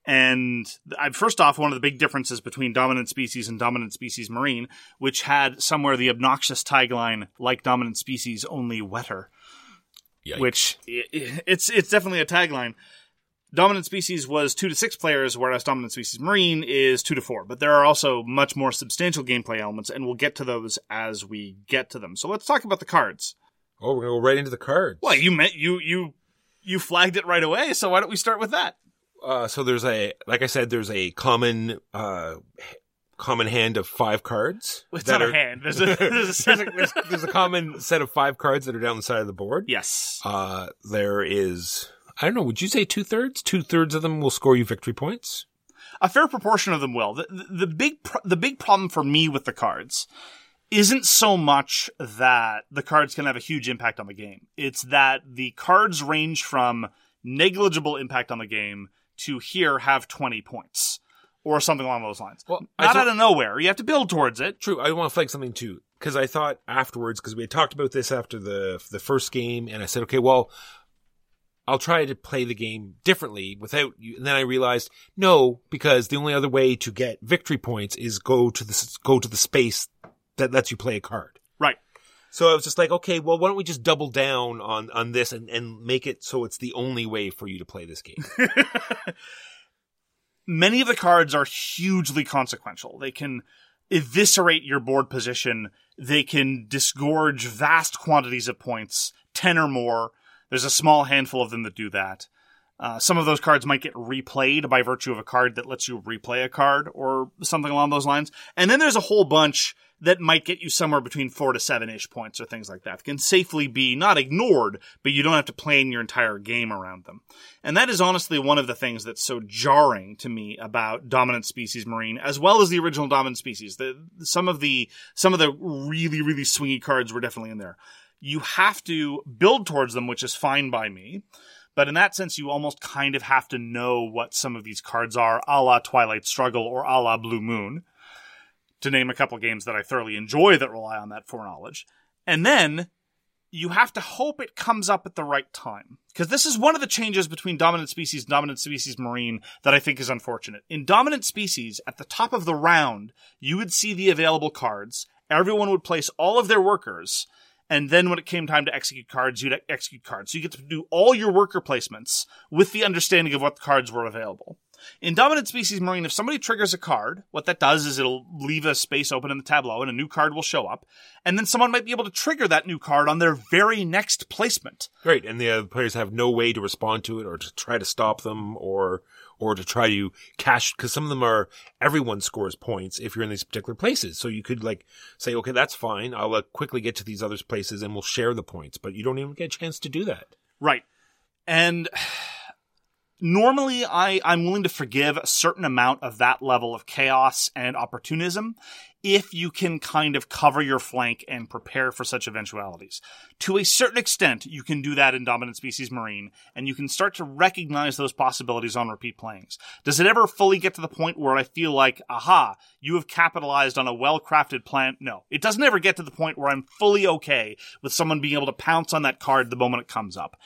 And first off, one of the big differences between Dominant Species and Dominant Species Marine, which had somewhere the obnoxious tagline, like Dominant Species, only wetter. Yikes. Which, it's definitely a tagline. Dominant Species was 2 to 6 players, whereas Dominant Species Marine is 2 to 4. But there are also much more substantial gameplay elements, and we'll get to those as we get to them. So let's talk about the cards. Oh, we're going to go right into the cards. Well, you flagged it right away, so why don't we start with that? So there's there's a common hand of 5 cards. It's not a hand. There's a common set of 5 cards that are down the side of the board. Yes. There is, I don't know, would you say 2/3? 2/3 of them will score you victory points? A fair proportion of them will. The big problem for me with the cards isn't so much that the cards can have a huge impact on the game. It's that the cards range from negligible impact on the game to here have 20 points or something along those lines. Well, out of nowhere. You have to build towards it. True. I want to flag something too, because I thought afterwards, because we had talked about this after the first game, and I said, okay, well, I'll try to play the game differently without you. And then I realized, no, because the only other way to get victory points is go to the space that lets you play a card. Right. So I was just like, okay, well, why don't we just double down on this and make it so it's the only way for you to play this game? Many of the cards are hugely consequential. They can eviscerate your board position. They can disgorge vast quantities of points, 10 or more. There's a small handful of them that do that. Some of those cards might get replayed by virtue of a card that lets you replay a card or something along those lines. And then there's a whole bunch that might get you somewhere between 4 to 7-ish points or things like that. It can safely be not ignored, but you don't have to plan your entire game around them. And that is honestly one of the things that's so jarring to me about Dominant Species Marine, as well as the original Dominant Species. Some of the really, really swingy cards were definitely in there. You have to build towards them, which is fine by me. But in that sense, you almost kind of have to know what some of these cards are, a la Twilight Struggle or a la Blue Moon, to name a couple games that I thoroughly enjoy that rely on that foreknowledge. And then you have to hope it comes up at the right time. Because this is one of the changes between Dominant Species and Dominant Species Marine that I think is unfortunate. In Dominant Species, at the top of the round, you would see the available cards. Everyone would place all of their workers. And then when it came time to execute cards, you'd execute cards. So you get to do all your worker placements with the understanding of what the cards were available. In Dominant Species Marine, if somebody triggers a card, what that does is it'll leave a space open in the tableau and a new card will show up. And then someone might be able to trigger that new card on their very next placement. Great. And the other players have no way to respond to it or to try to stop them or to try to cash, because some of them are, everyone scores points if you're in these particular places. So you could like say, okay, that's fine. I'll quickly get to these other places and we'll share the points. But you don't even get a chance to do that. Right. And normally I'm willing to forgive a certain amount of that level of chaos and opportunism if you can kind of cover your flank and prepare for such eventualities. To a certain extent, you can do that in Dominant Species Marine, and you can start to recognize those possibilities on repeat playings. Does it ever fully get to the point where I feel like, aha, you have capitalized on a well-crafted plan? No. It doesn't ever get to the point where I'm fully okay with someone being able to pounce on that card the moment it comes up.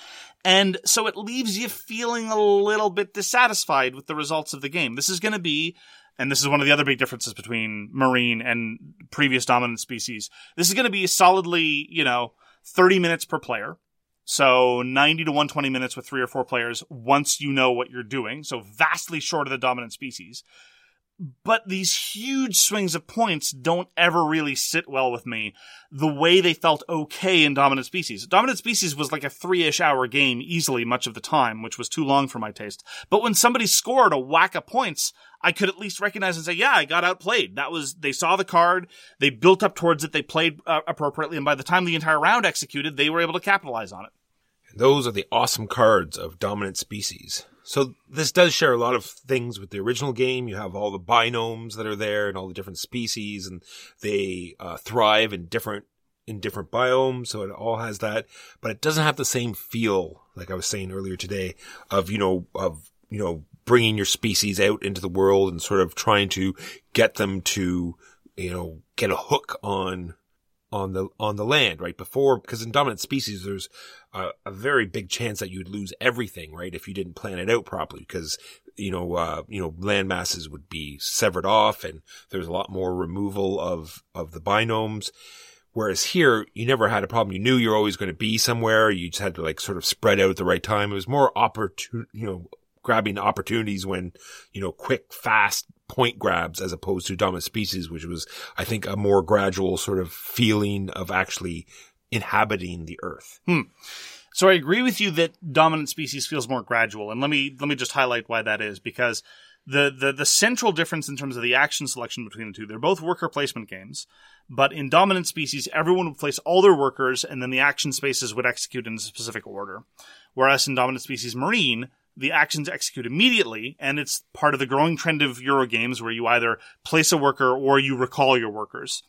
And so it leaves you feeling a little bit dissatisfied with the results of the game. This is going to be... And this is one of the other big differences between Marine and previous Dominant Species. This is going to be solidly, 30 minutes per player. So 90 to 120 minutes with 3 or 4 players once you know what you're doing. So vastly short of the Dominant Species. But these huge swings of points don't ever really sit well with me the way they felt okay in Dominant Species. Dominant Species was like a 3-ish hour game easily much of the time, which was too long for my taste. But when somebody scored a whack of points, I could at least recognize and say, yeah, I got outplayed. They saw the card, they built up towards it, they played appropriately, and by the time the entire round executed, they were able to capitalize on it. Those are the awesome cards of Dominant Species. So this does share a lot of things with the original game. You have all the binomes that are there and all the different species, and they thrive in different biomes. So it all has that, but it doesn't have the same feel, like I was saying earlier today, of bringing your species out into the world and sort of trying to get them to, get a hook on the land, right? Before, because in Dominant Species, there's a very big chance that you'd lose everything, right? If you didn't plan it out properly, because, land masses would be severed off and there's a lot more removal of the binomes. Whereas here, you never had a problem. You knew you're always going to be somewhere. You just had to sort of spread out at the right time. It was more opportune, grabbing opportunities when, quick, fast point grabs, as opposed to Dominant Species, which was, I think, a more gradual sort of feeling of actually inhabiting the earth. So I agree with you that Dominant Species feels more gradual, and let me just highlight why that is, because the central difference in terms of the action selection between the two, they're both worker placement games, but in Dominant Species, everyone would place all their workers, and then the action spaces would execute in a specific order. Whereas in Dominant Species Marine, the actions execute immediately, and it's part of the growing trend of Euro games where you either place a worker or you recall your workers.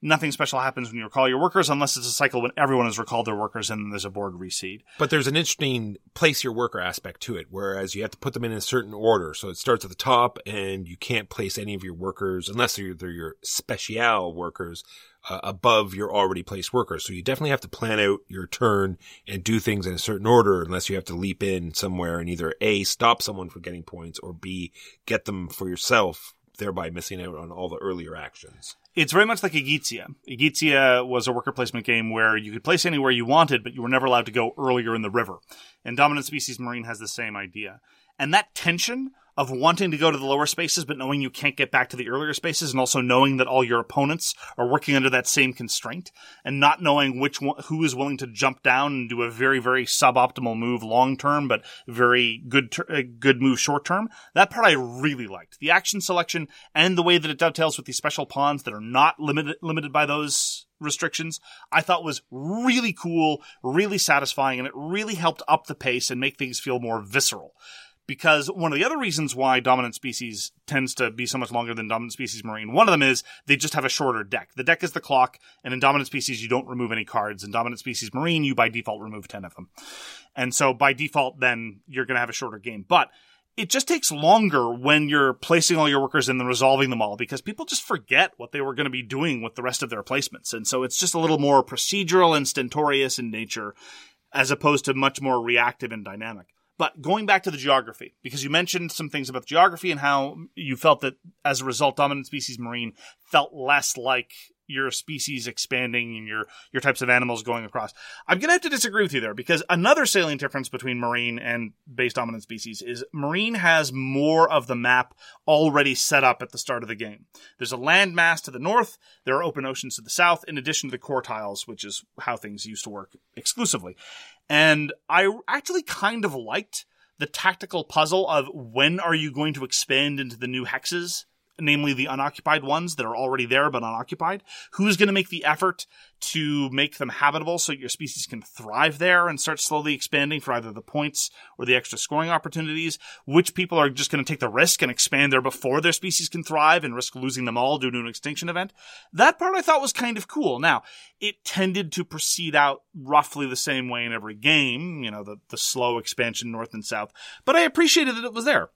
Nothing special happens when you recall your workers, unless it's a cycle when everyone has recalled their workers and then there's a board reseed. But there's an interesting place your worker aspect to it, whereas you have to put them in a certain order. So it starts at the top, and you can't place any of your workers, unless they're your special workers, above your already placed workers. So you definitely have to plan out your turn and do things in a certain order, unless you have to leap in somewhere and either A, stop someone from getting points, or B, get them for yourself, thereby missing out on all the earlier actions. It's very much like Knizia. Knizia was a worker placement game where you could place anywhere you wanted, but you were never allowed to go earlier in the river. And Dominant Species Marine has the same idea. And that tension of wanting to go to the lower spaces, but knowing you can't get back to the earlier spaces, and also knowing that all your opponents are working under that same constraint, and not knowing which one, who is willing to jump down and do a very, very suboptimal move long term, but very good move short term. That part I really liked. The action selection and the way that it dovetails with these special pawns that are not limited by those restrictions, I thought was really cool, really satisfying, and it really helped up the pace and make things feel more visceral. Because one of the other reasons why Dominant Species tends to be so much longer than Dominant Species Marine, one of them is they just have a shorter deck. The deck is the clock, and in Dominant Species, you don't remove any cards. In Dominant Species Marine, you by default remove 10 of them. And so by default, then, you're going to have a shorter game. But it just takes longer when you're placing all your workers and then resolving them all, because people just forget what they were going to be doing with the rest of their placements. And so it's just a little more procedural and stentorious in nature, as opposed to much more reactive and dynamic. But going back to the geography, because you mentioned some things about the geography and how you felt that, as a result, Dominant Species Marine felt less like your species expanding and your types of animals going across. I'm going to have to disagree with you there, because another salient difference between Marine and base Dominant Species is Marine has more of the map already set up at the start of the game. There's a land mass to the north, there are open oceans to the south, in addition to the core tiles, which is how things used to work exclusively. And I actually kind of liked the tactical puzzle of when are you going to expand into the new hexes, namely the unoccupied ones that are already there but unoccupied. Who's going to make the effort to make them habitable so your species can thrive there and start slowly expanding for either the points or the extra scoring opportunities? Which people are just going to take the risk and expand there before their species can thrive and risk losing them all due to an extinction event? That part I thought was kind of cool. Now, it tended to proceed out roughly the same way in every game, you know, the slow expansion north and south, but I appreciated that it was there.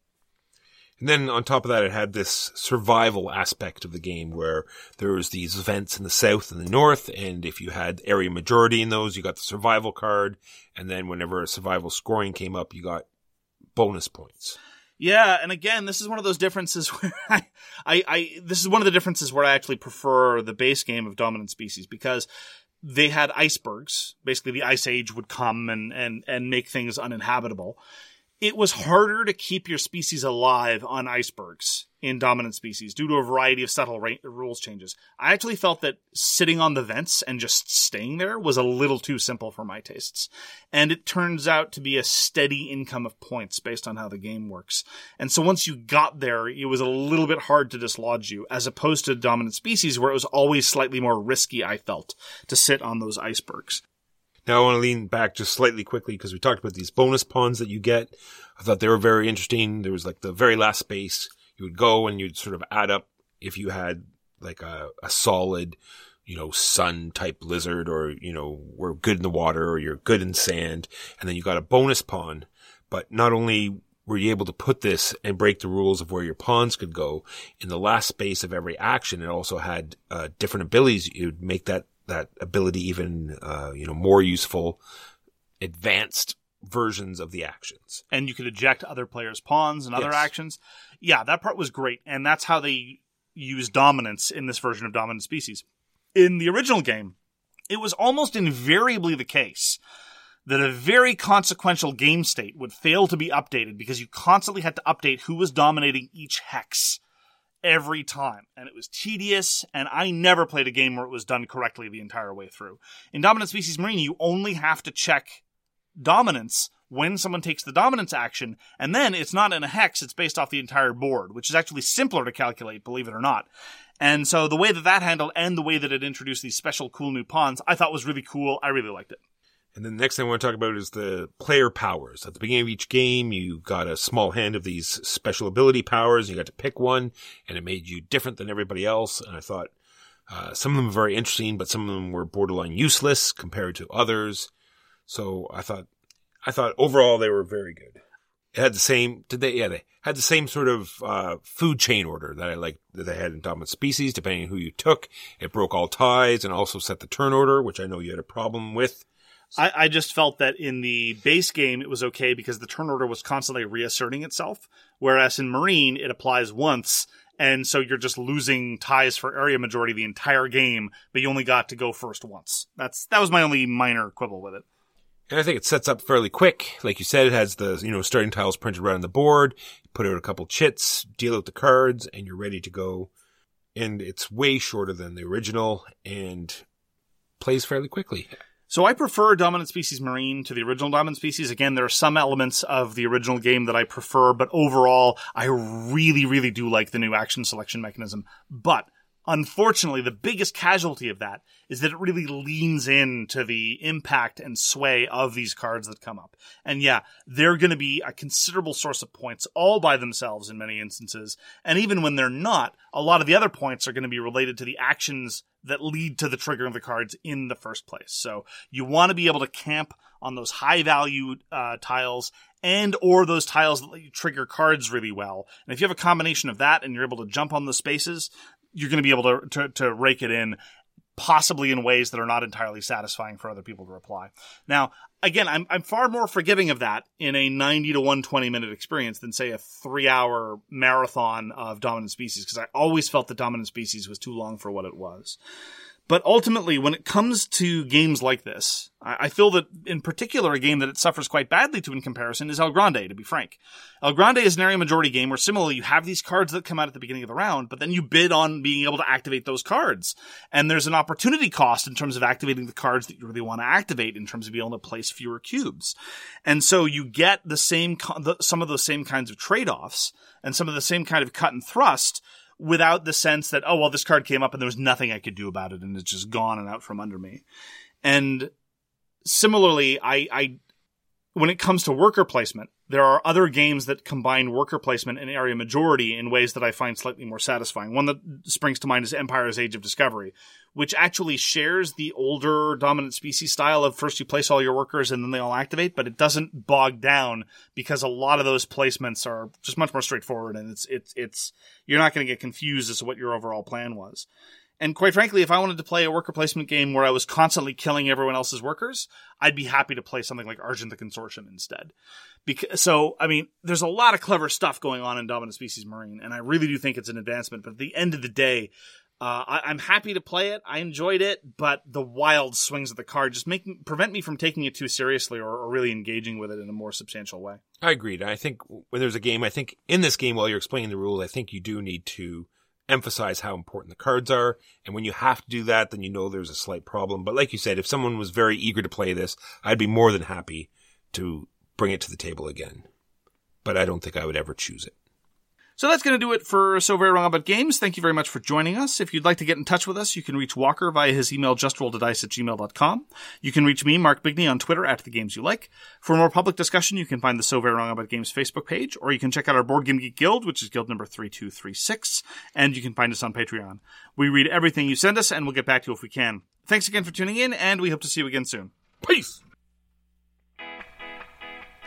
And then on top of that, it had this survival aspect of the game where there was these events in the south and the north. And if you had area majority in those, you got the survival card. And then whenever a survival scoring came up, you got bonus points. Yeah. And again, this is one of those differences where this is one of the differences where I actually prefer the base game of Dominant Species, because they had icebergs. Basically, the ice age would come and make things uninhabitable. It was harder to keep your species alive on icebergs in Dominant Species due to a variety of subtle rules changes. I actually felt that sitting on the vents and just staying there was a little too simple for my tastes. And it turns out to be a steady income of points based on how the game works. And so once you got there, it was a little bit hard to dislodge you, as opposed to Dominant Species, where it was always slightly more risky, I felt, to sit on those icebergs. Now I want to lean back just slightly quickly, because we talked about these bonus pawns that you get. I thought they were very interesting. There was like the very last space. You would go and you'd sort of add up if you had like a solid, you know, sun type lizard, or, you know, we're good in the water, or you're good in sand. And then you got a bonus pawn. But not only were you able to put this and break the rules of where your pawns could go, in the last space of every action, it also had different abilities. It would make that ability even, more useful, advanced versions of the actions. And you could eject other players' pawns and other actions. Yeah, that part was great. And that's how they use dominance in this version of Dominant Species. In the original game, it was almost invariably the case that a very consequential game state would fail to be updated, because you constantly had to update who was dominating each hex every time, and it was tedious, and I never played a game where it was done correctly the entire way through. In Dominant Species Marine, you only have to check dominance when someone takes the dominance action, and then it's not in a hex, it's based off the entire board, which is actually simpler to calculate, believe it or not. And so the way that handled, and the way that it introduced these special cool new pawns, I thought was really cool. I really liked it. And then the next thing I want to talk about is the player powers. At the beginning of each game, you got a small hand of these special ability powers. You got to pick one, and it made you different than everybody else. And I thought some of them were very interesting, but some of them were borderline useless compared to others. So I thought overall they were very good. It had the same. They had the same sort of food chain order that I liked that they had in Dominant Species. Depending on who you took, it broke all ties and also set the turn order, which I know you had a problem with. I just felt that in the base game, it was okay because the turn order was constantly reasserting itself, whereas in Marine, it applies once, and so you're just losing ties for area majority the entire game, but you only got to go first once. That was my only minor quibble with it. And I think it sets up fairly quick. Like you said, it has the, you know, starting tiles printed right on the board. You put out a couple chits, deal out the cards, and you're ready to go. And it's way shorter than the original and plays fairly quickly. So I prefer Dominant Species Marine to the original Dominant Species. Again, there are some elements of the original game that I prefer, but overall, I really, really do like the new action selection mechanism. But unfortunately, the biggest casualty of that is that it really leans into the impact and sway of these cards that come up. And yeah, they're going to be a considerable source of points all by themselves in many instances. And even when they're not, a lot of the other points are going to be related to the actions that lead to the triggering of the cards in the first place. So you want to be able to camp on those high-value tiles and or those tiles that let you trigger cards really well. And if you have a combination of that and you're able to jump on the spaces, you're going to be able to rake it in, possibly in ways that are not entirely satisfying for other people to reply. Now, again, I'm far more forgiving of that in a 90 to 120 minute experience than, say, a 3-hour marathon of Dominant Species, because I always felt that Dominant Species was too long for what it was. But ultimately, when it comes to games like this, I feel that, in particular, a game that it suffers quite badly to in comparison is El Grande, to be frank. El Grande is an area majority game where, similarly, you have these cards that come out at the beginning of the round, but then you bid on being able to activate those cards. And there's an opportunity cost in terms of activating the cards that you really want to activate in terms of being able to place fewer cubes. And so you get the same some of those same kinds of trade-offs and some of the same kind of cut and thrust, without the sense that, oh, well, this card came up and there was nothing I could do about it and it's just gone and out from under me. And similarly, I when it comes to worker placement, there are other games that combine worker placement and area majority in ways that I find slightly more satisfying. One that springs to mind is Empire's Age of Discovery, which actually shares the older Dominant Species style of first you place all your workers and then they all activate, but it doesn't bog down because a lot of those placements are just much more straightforward, and it's you're not going to get confused as to what your overall plan was. And quite frankly, if I wanted to play a worker placement game where I was constantly killing everyone else's workers, I'd be happy to play something like Argent the Consortium instead. So, I mean, there's a lot of clever stuff going on in Dominant Species Marine, and I really do think it's an advancement. But at the end of the day, I'm happy to play it. I enjoyed it, but the wild swings of the card just prevent me from taking it too seriously or really engaging with it in a more substantial way. I agreed. I think when there's a game, I think in this game, while you're explaining the rules, I think you do need to emphasize how important the cards are, and when you have to do that, then you know there's a slight problem. But like you said, if someone was very eager to play this, I'd be more than happy to bring it to the table again. But I don't think I would ever choose it. So that's going to do it for So Very Wrong About Games. Thank you very much for joining us. If you'd like to get in touch with us, you can reach Walker via his email, justrolledadice@gmail.com. You can reach me, Mark Bigney, on Twitter @thegamesyouLike. For more public discussion, you can find the So Very Wrong About Games Facebook page, or you can check out our Board Game Geek Guild, which is guild number 3236, and you can find us on Patreon. We read everything you send us, and we'll get back to you if we can. Thanks again for tuning in, and we hope to see you again soon. Peace!